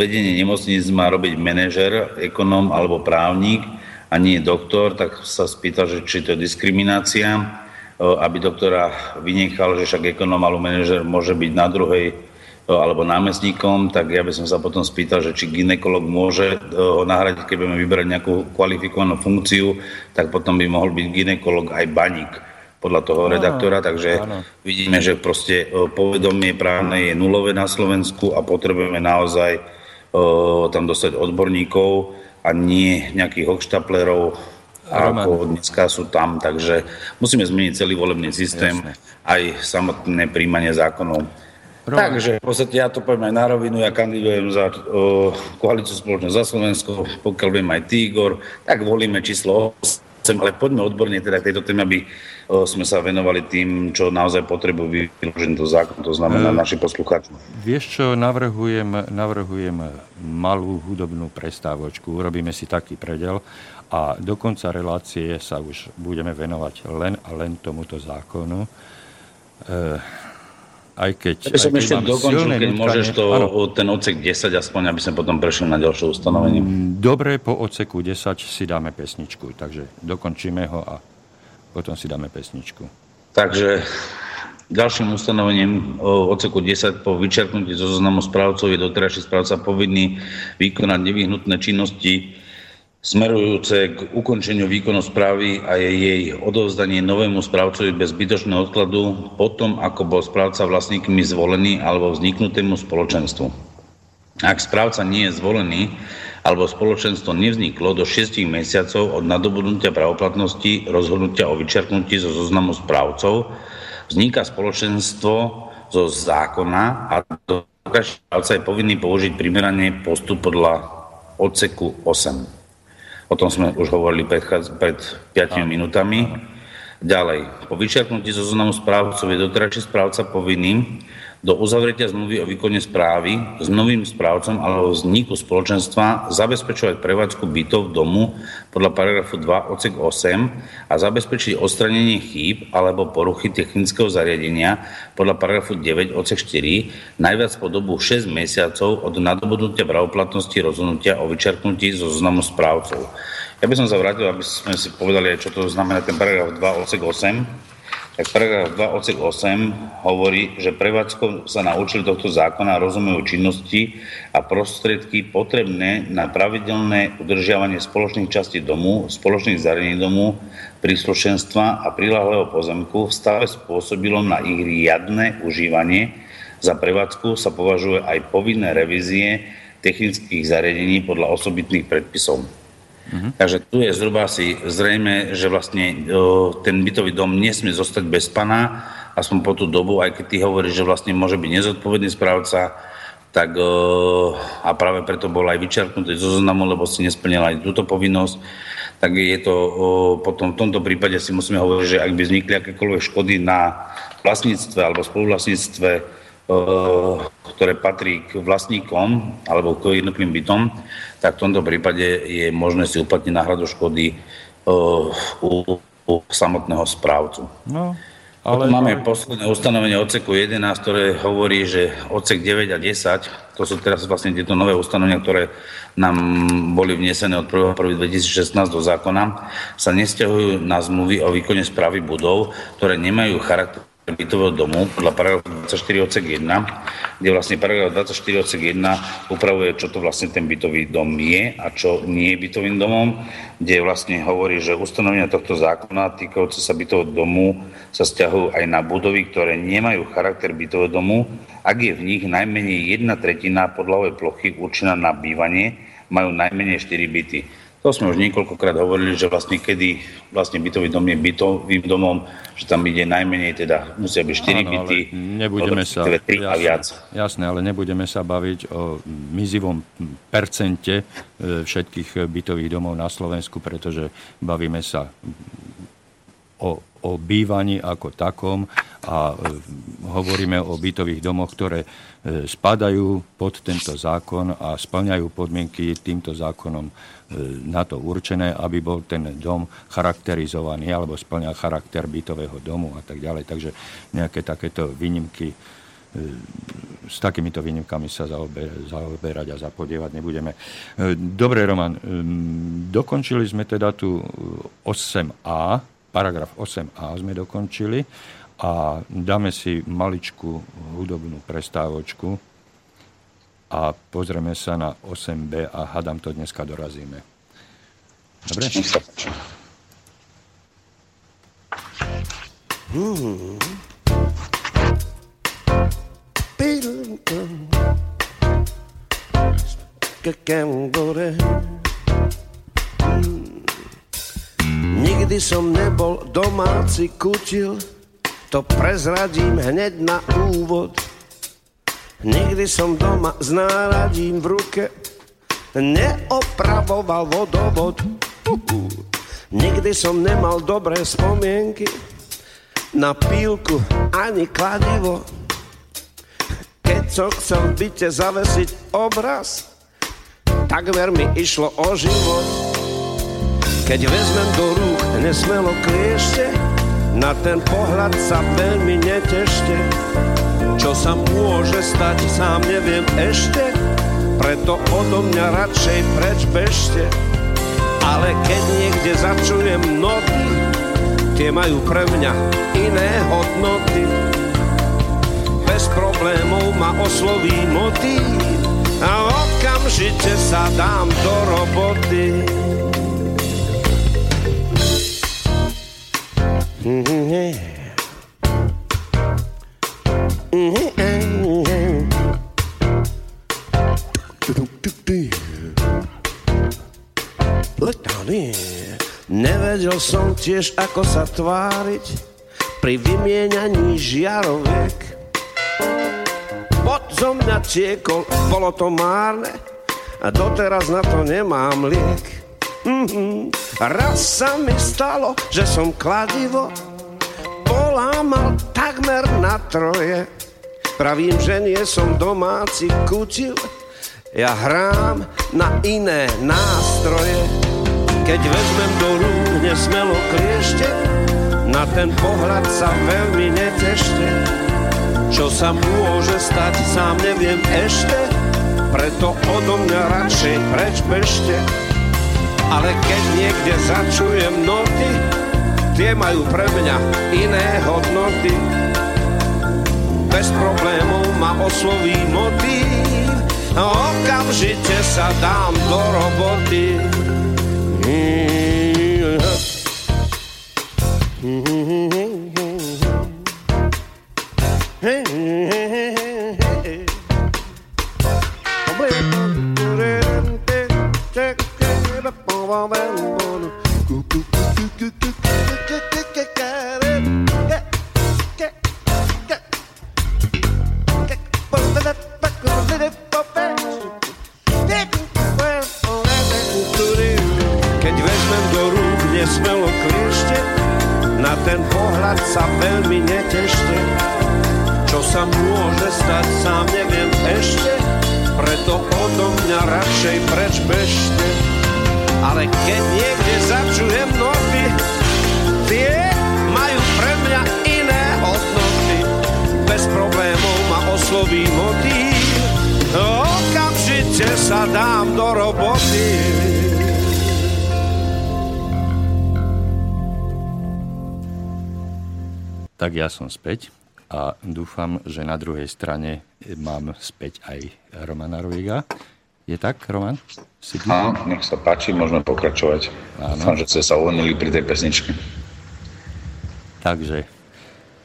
vedenie nemocníc má robiť manažer, ekonóm alebo právnik, a nie doktor, tak sa spýtal, že či to je diskriminácia, aby doktora vynechal, že však ekonóm alebo manažer môže byť na druhej alebo námestníkom, tak ja by som sa potom spýtal, že či gynekolog môže ho nahradiť, keď budeme vyberať nejakú kvalifikovanú funkciu, tak potom by mohol byť gynekolog aj baník podľa toho redaktora, takže vidíme, že proste povedomie právne je nulové na Slovensku a potrebujeme naozaj tam dostať odborníkov, a nie nejakých hochštaplerov, ako dneska sú tam. Takže musíme zmeniť celý volebný systém, aj samotné príjmanie zákonov. Roman. Takže v podstate ja to poviem aj na rovinu, ja kandidujem za koalíciu Spoločne za Slovensko, pokiaľ viem aj ty, Igor, tak volíme číslo 8, ale poďme odborne teda k tejto téme, aby sme sa venovali tým, čo naozaj potrebujú vyložený to zákon, to znamená naši poslucháči. Vieš čo, navrhujem malú hudobnú prestávočku, urobíme si taký predel a do konca relácie sa už budeme venovať len a len tomuto zákonu. Aj keď, ja som ešte dokončil, keď môžeš to, ten odsek 10 aspoň, aby sme potom prešli na ďalšie ustanovenie. Dobre, po odseku 10 si dáme pesničku, takže dokončíme ho a potom si dáme pesničku. Takže ďalším ustanovením odseku 10 po vyčerpnutí zo zoznamu správcov je doterajší správca povinný vykonať nevyhnutné činnosti smerujúce k ukončeniu výkonu správy a jej odovzdanie novému správcovi bez zbytočného odkladu potom, ako bol správca vlastníkmi zvolený alebo vzniknutému spoločenstvu. Ak správca nie je zvolený alebo spoločenstvo nevzniklo do 6 mesiacov od nadobudnutia právoplatnosti rozhodnutia o vyčerpnutí zo zoznamu správcov, vzniká spoločenstvo zo zákona a správca je povinný použiť primerane postup podľa odseku 8. O tom sme už hovorili pred 5 minútami. Ďalej, po vyčerpnutí zo zoznamu správcov je doterajší správca povinný do uzavretia zmluvy o výkone správy s novým správcom alebo vzniku spoločenstva zabezpečovať prevádzku bytov domu podľa paragrafu 2 odsek 8 a zabezpečiť odstranenie chýb alebo poruchy technického zariadenia podľa paragrafu 9 odsek 4 najviac po dobu 6 mesiacov od nadobudnutia právoplatnosti rozhodnutia o vyčerpnutí zo zoznamu správcov. Ja by som sa vrátil, aby sme si povedali, čo to znamená ten paragraf 2 odsek 8. Tak paragraf 2 odsek 8 hovorí, že prevádzkou sa na účel tohto zákona rozumejú činnosti a prostriedky potrebné na pravidelné udržiavanie spoločných častí domu, spoločných zariadení domu, príslušenstva a priláhlého pozemku v stave spôsobilom na ich riadne užívanie. Za prevádzku sa považuje aj povinné revízie technických zariadení podľa osobitných predpisov. Mhm. Takže tu je zhruba si zrejme, že vlastne ten bytový dom nesmie zostať bez pana, aspoň po tú dobu, aj keď ty hovoríš, že vlastne môže byť nezodpovedný správca, tak a práve preto bol aj vyčerpnutý zo zoznamu, lebo si nesplnil aj túto povinnosť, tak je to potom v tomto prípade si musíme hovoriť, že ak by vznikli akékoľvek škody na vlastníctve alebo spoluvlastníctve, ktoré patrí k vlastníkom alebo k jednotlivým bytom, tak v tomto prípade je možné si uplatniť náhradu škody u samotného správcu. No, ale máme posledné ustanovenie odseku 11, ktoré hovorí, že odsek 9 a 10, to sú teraz vlastne tieto nové ustanovenia, ktoré nám boli vnesené od 1.1.2016 do zákona, sa nesťahujú na zmluvy o výkone správy budov, ktoré nemajú charakter bytového domu podľa paragrafu 24 odsek 1, kde vlastne paragraf 24 odsek 1 upravuje, čo to vlastne ten bytový dom je a čo nie je bytovým domom, kde vlastne hovorí, že ustanovenia tohto zákona týkajúce sa bytového domu sa sťahujú aj na budovy, ktoré nemajú charakter bytového domu, ak je v nich najmenej 1/3 podlahovej plochy určená na bývanie, majú najmenej 4 byty. To sme už niekoľkokrát hovorili, že vlastne kedy vlastne bytový dom je bytovým domom, že tam ide najmenej, teda musia byť 4 byty, nebudeme sa, 3 a viac. Jasné, ale nebudeme sa baviť o mizivom percente všetkých bytových domov na Slovensku, pretože bavíme sa o bývaní ako takom a hovoríme o bytových domoch, ktoré spadajú pod tento zákon a spĺňajú podmienky týmto zákonom na to určené, aby bol ten dom charakterizovaný alebo spĺňa charakter bytového domu a tak ďalej. Takže nejaké takéto výnimky, s takýmito výnimkami sa zaoberať a zapodievať nebudeme. Dobre, Roman, dokončili sme teda tu 8a, paragraf 8a sme dokončili a dáme si maličku hudobnú prestávočku a pozrieme sa na 8b a hádam to dneska dorazíme. Dobre? Nikdy som nebol domáci kutil, to prezradím hneď na úvod. Nikdy som doma s náradím v ruke neopravoval vodovod. Nikdy som nemal dobré spomienky na pílku ani kladivo. Keď som chcel v byte zavesiť obraz, takmer mi išlo o život. Keď vezmem do rúk nesmelo kliešte, na ten pohľad sa veľmi netešte. Čo sa môže stať, sám neviem ešte, preto odo mňa radšej preč bežte. Ale keď niekde začujem noty, tie majú pre mňa iné hodnoty. Bez problémov ma osloví motív a okamžite sa dám do roboty. Nevedel som tiež, ako sa tváriť pri vymieňaní žiaroviek. Pot zo mňa tiekol, bolo to márne a doteraz na to nemám liek. Raz sa mi stalo, že som kladivo polámal takmer na troje. Pravím, že nie som domáci kutil, ja hrám na iné nástroje. Keď vezmem do rúk nesmelo kliešte, na ten pohľad sa veľmi netešte. Čo sa môže stať, sám neviem ešte, preto odo mňa radšej preč bežte. Ale keď niekde začujem noty, tie majú pre mňa iné hodnoty. Bez problémov ma osloví motív a okamžite sa dám do roboty. Keď vezmem do rúk nesmelo kliešte, na ten pohľad sa veľmi netešte. Čo sa môže stať, sám neviem ešte, preto odo mňa radšej preč bežte. Ale keď niekde začujem noty, tie majú pre mňa iné hodnoty. Bez problémov ma osloví motív, okamžite sa dám do roboty. Tak ja som späť. A dúfam, že na druhej strane mám späť aj Romana Ruhiga. Je tak, Roman? Áno, nech sa páči, môžeme pokračovať. Dúfam, že ste sa uvoľnili pri tej pesničke. Takže,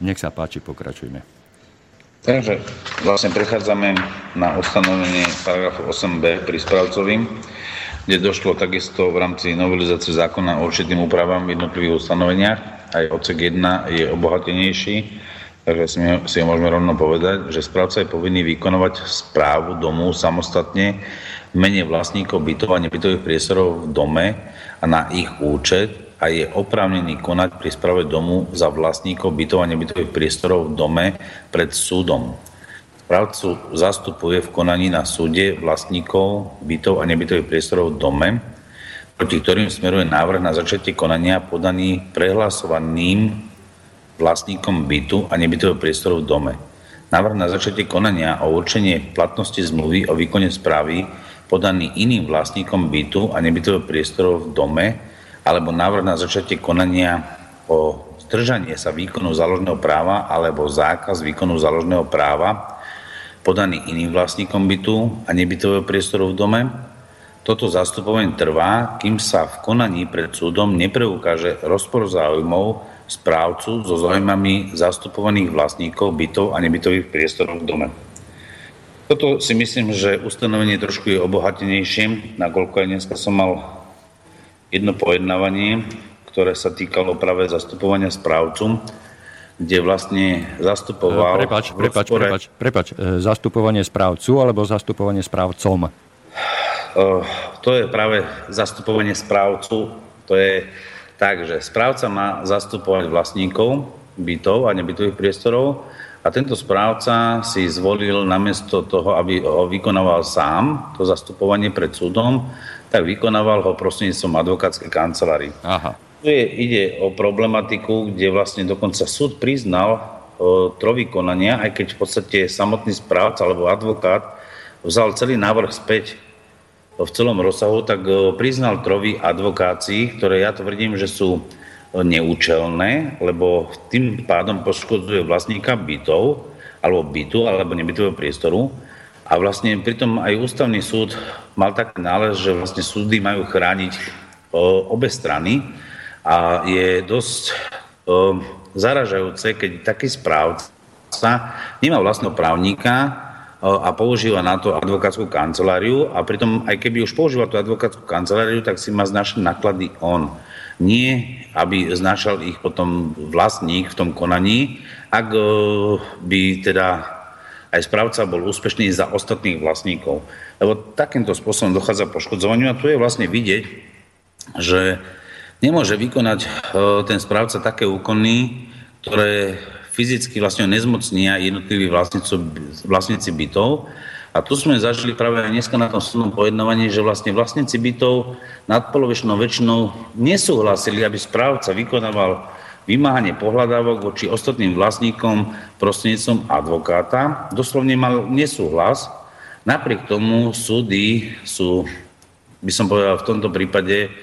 nech sa páči, pokračujme. Takže, vlastne prechádzame na ustanovenie paragrafu 8b pri správcovi, kde došlo takisto v rámci novelizácie zákona o určitým úpravám v jednotlivých ustanoveniach. Aj odsek 1 je obohatenejší. Takže si ho môžeme rovno povedať, že správca je povinný vykonovať správu domu samostatne v mene vlastníkov bytov a nebytových priestorov v dome a na ich účet a je oprávnený konať pri správe domu za vlastníkov bytov a nebytových priestorov v dome pred súdom. Správcu zastupuje v konaní na súde vlastníkov bytov a nebytových priestorov v dome, proti ktorým smeruje návrh na začiatie konania podaný prehlasovaným vlastníkom bytu a nebytového priestoru v dome. Návrh na začiatie konania o určenie platnosti zmluvy o výkone správy podaný iným vlastníkom bytu a nebytového priestoru v dome alebo návrh na začiatie konania o zdržanie sa výkonu záložného práva alebo zákaz výkonu záložného práva podaný iným vlastníkom bytu a nebytového priestoru v dome. Toto zastupovanie trvá, kým sa v konaní pred súdom nepreukáže rozpor záujmov správcu so záujmami zastupovaných vlastníkov bytov a nebytových priestorov v dome. Toto si myslím, že ustanovenie trošku je obohatenejšie, nakoľko aj dneska som mal jedno pojednávanie, ktoré sa týkalo práve zastupovania správcu, kde vlastne zastupoval... Prepač, zastupovanie správcu alebo zastupovanie správcom? To je práve zastupovanie správcu. To je tak, že správca má zastupovať vlastníkov bytov a nebytových priestorov a tento správca si zvolil namiesto toho, aby ho vykonával sám, to zastupovanie pred súdom, tak vykonával ho prostredníctvom advokátskej kancelárii. Aha. Tu ide o problematiku, kde vlastne dokonca súd priznal trovy konania, aj keď v podstate samotný správca alebo advokát vzal celý návrh späť v celom rozsahu, tak priznal trovy advokácií, ktoré ja tvrdím, že sú neúčelné, lebo tým pádom poškodzuje vlastníka bytov, alebo bytu, alebo nebytového priestoru. A vlastne pritom aj ústavný súd mal taký nález, že vlastne súdy majú chrániť obe strany a je dosť zaražajúce, keď taký správca nemá vlastného právnika a používa na to advokátsku kanceláriu a pritom aj keby už používal tú advokátsku kanceláriu, tak si má znašať náklady on. Nie, aby znašal ich potom vlastník v tom konaní, ak by teda aj správca bol úspešný za ostatných vlastníkov. Lebo takýmto spôsobom dochádza k poškodzovaniu a tu je vlastne vidieť, že nemôže vykonať ten správca také úkony, ktoré fyzicky vlastne nezmocnia jednotliví vlastníci bytov. A tu sme zažili práve dneska na tom súdnom pojednávaní, že vlastne vlastníci bytov nadpolovičnou väčšinou nesúhlasili, aby správca vykonával vymáhanie pohľadávok voči ostatným vlastníkom prostredníctvom advokáta. Doslovne mal nesúhlas. Napriek tomu súdy sú, by som povedal, v tomto prípade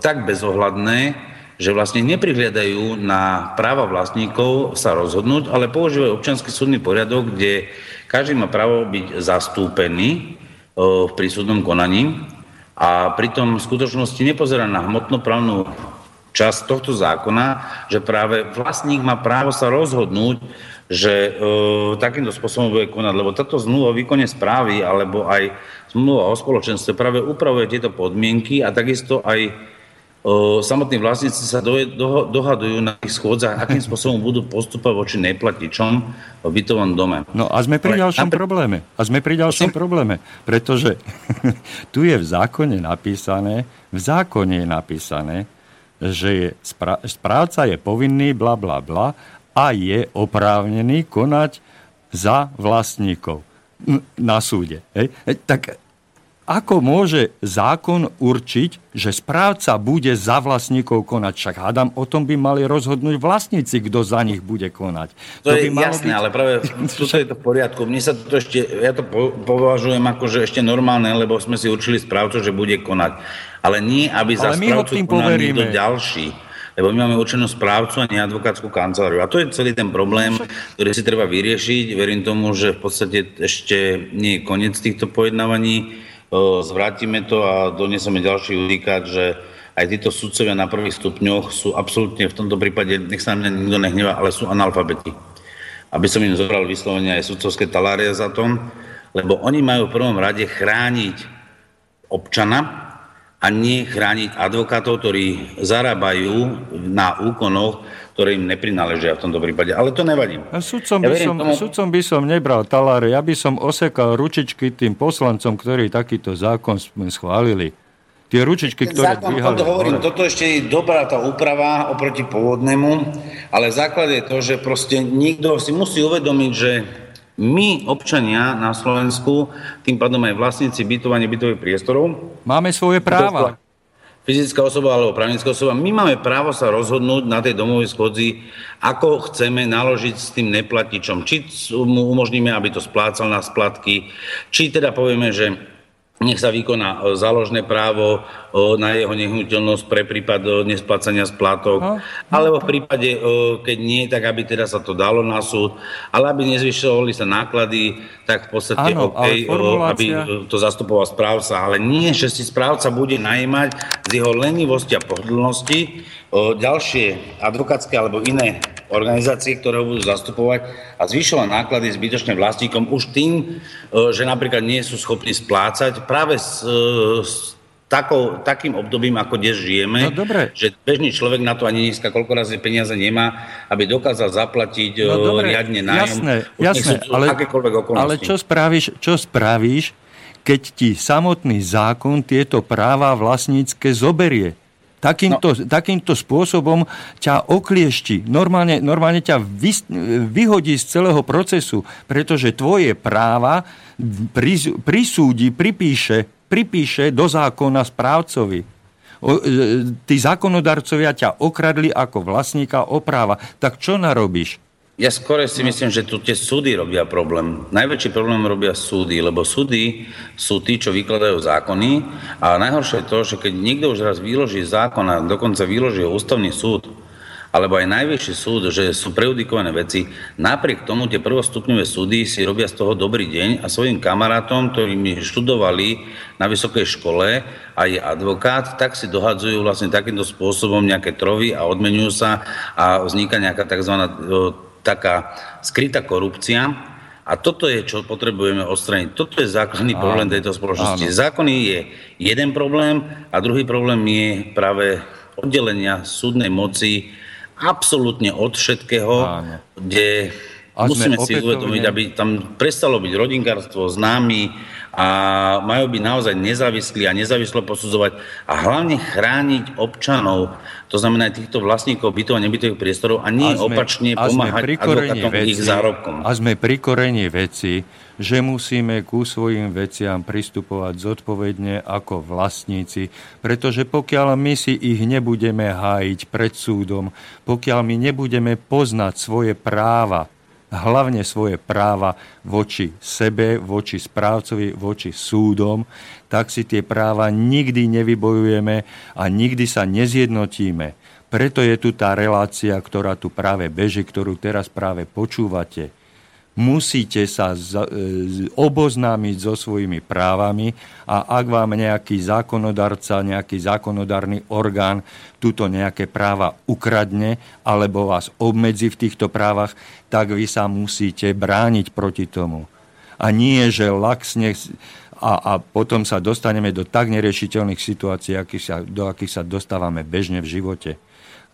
tak bezohľadné, že vlastne neprihliadajú na práva vlastníkov sa rozhodnúť, ale používajú občiansky súdny poriadok, kde každý má právo byť zastúpený v prísudnom konaní a pritom v skutočnosti nepozerá na hmotnoprávnu časť tohto zákona, že práve vlastník má právo sa rozhodnúť, že takýmto spôsobom bude konať, lebo táto zmluva o výkone správy alebo aj zmluva o spoločenstve práve upravuje tieto podmienky a takisto aj samotní vlastníci sa dohadujú na tých schôdzach, akým spôsobom budú postupovať voči neplatičom v bytovom dome. No a sme pri ďalšom probléme. Pretože tu je v zákone napísané, že je správca je povinný bla bla bla a je oprávnený konať za vlastníkov na súde. Hej? Tak ako môže zákon určiť, že správca bude za vlastníkov konať? Však hádam, o tom by mali rozhodnúť vlastníci, kto za nich bude konať. To je jasné, ale práve toto je to v poriadku. Mne sa to ešte, ja to považujem ako, že ešte normálne, lebo sme si určili správcu, že bude konať. Ale nie, aby za správcu konal niekto ďalší. Lebo my máme určenú správcu a nie advokátsku kanceláriu. A to je celý ten problém, ktorý si treba vyriešiť. Verím tomu, že v podstate ešte nie je koniec týchto pojednávaní. Zvrátime to a doniesieme ďalší judikát, že aj títo sudcovia na prvých stupňoch sú absolútne v tomto prípade, nech sa na mňa nikto nehnevá, ale sú analfabeti. Aby som im zobral vyslovene aj sudcovské talárie za tom, lebo oni majú v prvom rade chrániť občana a nie chrániť advokátov, ktorí zarábajú na úkonoch, ktoré im neprináležia v tomto prípade. Ale to nevadí. Sudcom by som nebral taláre. Ja by som osekal ručičky tým poslancom, ktorí takýto zákon schválili. Tie ručičky, ktoré dvíhali. Toto ešte je dobrá tá úprava oproti pôvodnému, ale základ je to, že proste niekto si musí uvedomiť, že my, občania na Slovensku, tým pádom aj vlastníci bytov a nebytových priestorov, máme svoje práva. Fyzická osoba alebo právnická osoba, my máme právo sa rozhodnúť na tej domovej schôdzi, ako chceme naložiť s tým neplatičom. Či mu umožníme, aby to splácal na splatky, či teda povieme, že nech sa vykoná záložné právo na jeho nehnuteľnosť pre prípad nesplácania splátok, alebo v prípade, keď nie, tak aby teda sa to dalo na súd, ale aby nezvyšovali sa náklady, tak v podstate áno, OK, aby to zastupoval správca, ale nie, že si správca bude najímať z jeho lenivosti a pohodlnosti ďalšie advokátske alebo iné organizácie, ktoré ho budú zastupovať a zvyšovať náklady zbytočne vlastníkom už tým, že napríklad nie sú schopní splácať práve takým obdobím, ako dnes žijeme, no, že bežný človek na to ani dneska koľko razy peniaze nemá, aby dokázal zaplatiť riadne nájom. Jasné, ale čo spravíš, keď ti samotný zákon tieto práva vlastnícke zoberie? Takýmto spôsobom ťa okliešti. Normálne ťa vyhodí z celého procesu, pretože tvoje práva pripíše do zákona správcovi. Tí zákonodarcovia ťa okradli ako vlastníka o práva. Tak čo narobíš? Ja skôr si myslím, že tu tie súdy robia problém. Najväčší problém robia súdy, lebo súdy sú tí, čo vykladajú zákony a najhoršie je to, že keď niekto už raz vyloží zákon a dokonca vyloží ústavný súd, alebo aj najväčší súd, že sú prejudikované veci, napriek tomu tie prvostupňové súdy si robia z toho dobrý deň a svojim kamarátom, ktorí študovali na vysokej škole a je advokát, tak si dohadzujú vlastne takýmto spôsobom nejaké trovy a odmenujú sa a vzniká nejaká taká skrytá korupcia a toto je, čo potrebujeme odstrániť. Toto je základný problém tejto spoločnosti. Zákony je jeden problém a druhý problém je práve oddelenia súdnej moci absolútne od všetkého, kde musíme si uvedomiť, aby tam prestalo byť rodinkárstvo, známy a majú byť naozaj nezávislí a nezávislo posudzovať a hlavne chrániť občanov, to znamená týchto vlastníkov bytov a nebytových priestorov a nie opačne pomáhať advokátom ich zárobkom. A sme pri korene veci, že musíme ku svojim veciam pristupovať zodpovedne ako vlastníci, pretože pokiaľ my si ich nebudeme hájiť pred súdom, pokiaľ my nebudeme poznať svoje práva, hlavne svoje práva voči sebe, voči správcovi, voči súdom, tak si tie práva nikdy nevybojujeme a nikdy sa nezjednotíme. Preto je tu tá relácia, ktorá tu práve beží, ktorú teraz práve počúvate. Musíte sa oboznámiť so svojimi právami a ak vám nejaký zákonodarca, nejaký zákonodárny orgán túto nejaké práva ukradne alebo vás obmedzi v týchto právach, tak vy sa musíte brániť proti tomu. A nie, že laxne a potom sa dostaneme do tak neriešiteľných situácií, do akých sa dostávame bežne v živote.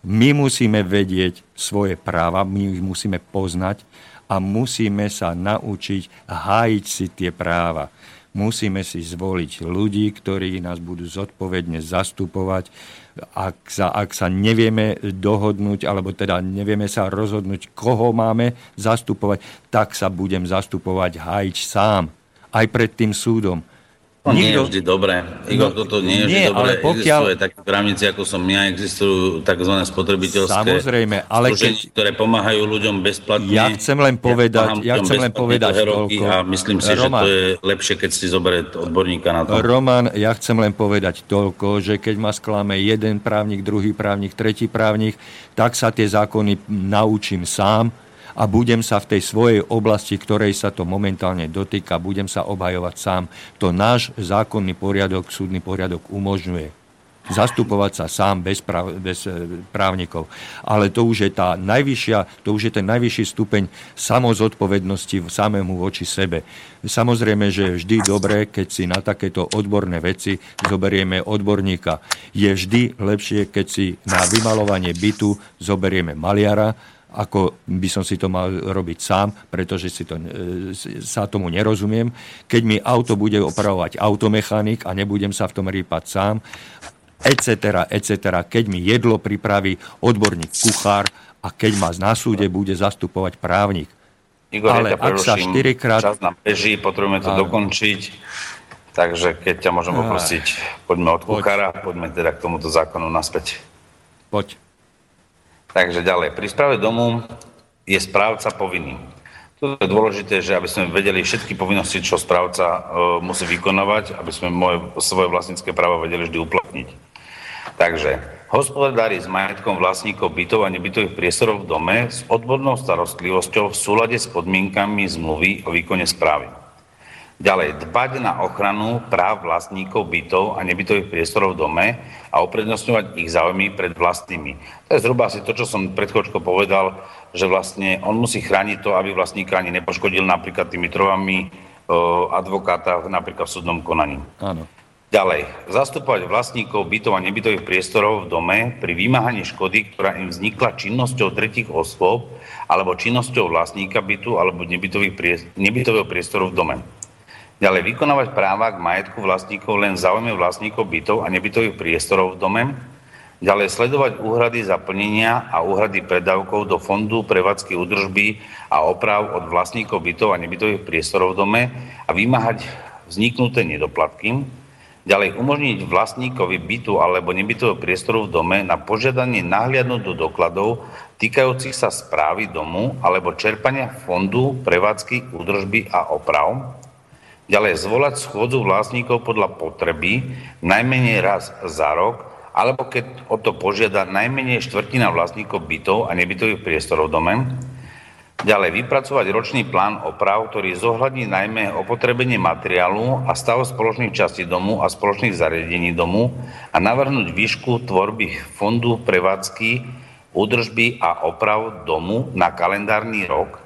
My musíme vedieť svoje práva, my ich musíme poznať a musíme sa naučiť hájiť si tie práva. Musíme si zvoliť ľudí, ktorí nás budú zodpovedne zastupovať. Ak sa nevieme dohodnúť, alebo teda nevieme sa rozhodnúť, koho máme zastupovať, tak sa budem zastupovať hájiť sám. Aj pred tým súdom. To nie je vždy dobré. Igor, toto nie je vždy dobré. Existuje také právnici, ako som ja, existujú tzv. Spotrebiteľské služenie, ktoré pomáhajú ľuďom bezplatne. Ja chcem len povedať, toľko. A myslím si, Roman, že to je lepšie, keď si zoberie odborníka na to. Roman, ja chcem len povedať toľko, že keď ma sklame jeden právnik, druhý právnik, tretí právnik, tak sa tie zákony naučím sám a budem sa v tej svojej oblasti, ktorej sa to momentálne dotýka, budem sa obhajovať sám. To náš zákonný poriadok, súdny poriadok umožňuje. Zastupovať sa sám bez právnikov. Ale to už je ten najvyšší stupeň samozodpovednosti samému voči sebe. Samozrejme, že je vždy dobré, keď si na takéto odborné veci zoberieme odborníka. Je vždy lepšie, keď si na vymalovanie bytu zoberieme maliara, ako by som si to mal robiť sám, pretože sa tomu nerozumiem. Keď mi auto bude opravovať automechanik a nebudem sa v tom rýpať sám, etc. Keď mi jedlo pripraví odborník kuchár a keď ma na súde bude zastupovať právnik. Igor, ale ak sa 4-krát... Čas nám beží, potrebujeme to dokončiť. Takže keď ťa môžem poprosiť, poďme od kuchára, poďme teda k tomuto zákonu naspäť. Poď. Takže ďalej, pri správe domu je správca povinný. To je dôležité, že aby sme vedeli všetky povinnosti, čo správca musí vykonávať, aby sme svoje vlastnícke práva vedeli vždy uplatniť. Takže hospodári s majetkom vlastníkov bytov a nebytových priestorov v dome s odbornou starostlivosťou v súlade s podmienkami zmluvy o výkone správy. Ďalej, dbať na ochranu práv vlastníkov bytov a nebytových priestorov v dome a uprednostňovať ich záujmy pred vlastnými. To je zhruba asi to, čo som pred chvíľkou povedal, že vlastne on musí chrániť to, aby vlastníka ani nepoškodil napríklad tými trovami advokáta napríklad v súdnom konaní. Áno. Ďalej, zastupovať vlastníkov bytov a nebytových priestorov v dome pri vymáhaní škody, ktorá im vznikla činnosťou tretích osôb alebo činnosťou vlastníka bytu alebo nebytového priestoru v dome. Ďalej, vykonávať práva k majetku vlastníkov len v záujme vlastníkov bytov a nebytových priestorov v dome. Ďalej, sledovať úhrady za plnenia a úhrady predávkov do fondu prevádzky údržby a oprav od vlastníkov bytov a nebytových priestorov v dome a vymáhať vzniknuté nedoplatky. Ďalej, umožniť vlastníkovi bytu alebo nebytového priestoru v dome na požiadanie nahliadnúť do dokladov týkajúcich sa správy domu alebo čerpania fondu prevádzky, údržby a oprav. Ďalej, zvolať schôdzu vlastníkov podľa potreby najmenej raz za rok alebo keď o to požiada najmenej štvrtina vlastníkov bytov a nebytových priestorov v dome. Ďalej, vypracovať ročný plán oprav, ktorý zohľadní najmä opotrebenie materiálu a stav spoločných častí domu a spoločných zariadení domu a navrhnúť výšku tvorby fondu prevádzky, údržby a oprav domu na kalendárny rok.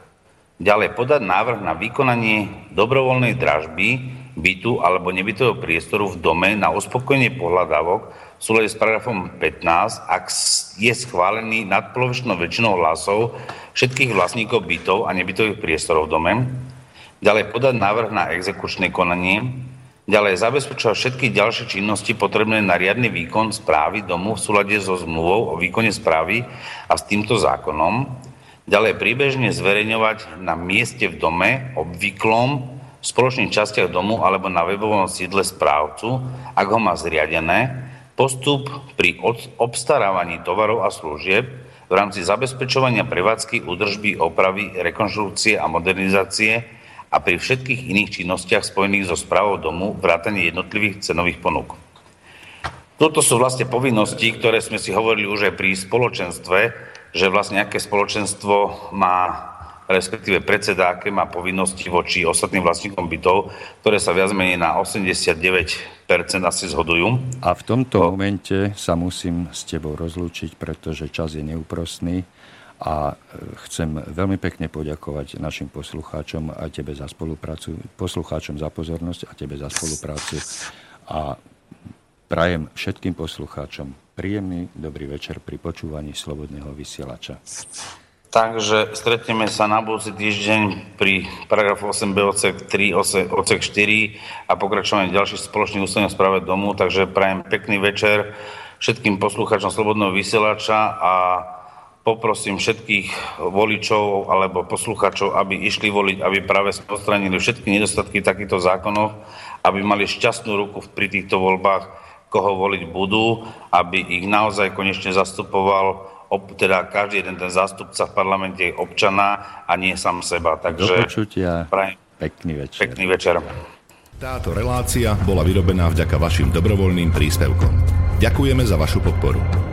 Ďalej, podať návrh na vykonanie dobrovoľnej dražby bytu alebo nebytového priestoru v dome na uspokojenie pohľadávok v súlade s paragrafom 15, ak je schválený nadpolovičnou väčšinou hlasov všetkých vlastníkov bytov a nebytových priestorov v dome. Ďalej, podať návrh na exekučné konanie. Ďalej, zabezpečovať všetky ďalšie činnosti potrebné na riadny výkon správy domu v súlade so zmluvou o výkone správy a s týmto zákonom. Ďalej, priebežne zverejňovať na mieste v dome obvyklom v spoločných častiach domu alebo na webovom sídle správcu, ak ho má zriadené, postup pri obstarávaní tovarov a služieb v rámci zabezpečovania prevádzky, údržby, opravy, rekonštrukcie a modernizácie a pri všetkých iných činnostiach spojených so správou domu vrátane jednotlivých cenových ponúk. Toto sú vlastne povinnosti, ktoré sme si hovorili už aj pri spoločenstve, že vlastne aké spoločenstvo má, respektíve predseda, aké má povinnosti voči ostatným vlastníkom bytov, ktoré sa viac menej na 89% asi zhodujú. A v tomto momente sa musím s tebou rozlúčiť, pretože čas je neúprostný a chcem veľmi pekne poďakovať našim poslucháčom a tebe za spoluprácu, poslucháčom za pozornosť a tebe za spoluprácu a prajem všetkým poslucháčom príjemný dobrý večer pri počúvaní Slobodného vysielača. Takže stretneme sa na budúci týždeň pri paragrafu 8b odsek 3, odsek 4 a pokračovanie ďalších spoločných ústavných správ domu. Takže prajem pekný večer všetkým poslucháčom Slobodného vysielača a poprosím všetkých voličov alebo poslucháčov, aby išli voliť, aby práve odstránili všetky nedostatky takýchto zákonov, aby mali šťastnú ruku pri týchto voľbách, koho voliť budú, aby ich naozaj konečne zastupoval teda každý jeden ten zástupca v parlamente je občana a nie sám seba. Takže do počutia. Pekný večer. Pekný večer. Táto relácia bola vyrobená vďaka vašim dobrovoľným príspevkom. Ďakujeme za vašu podporu.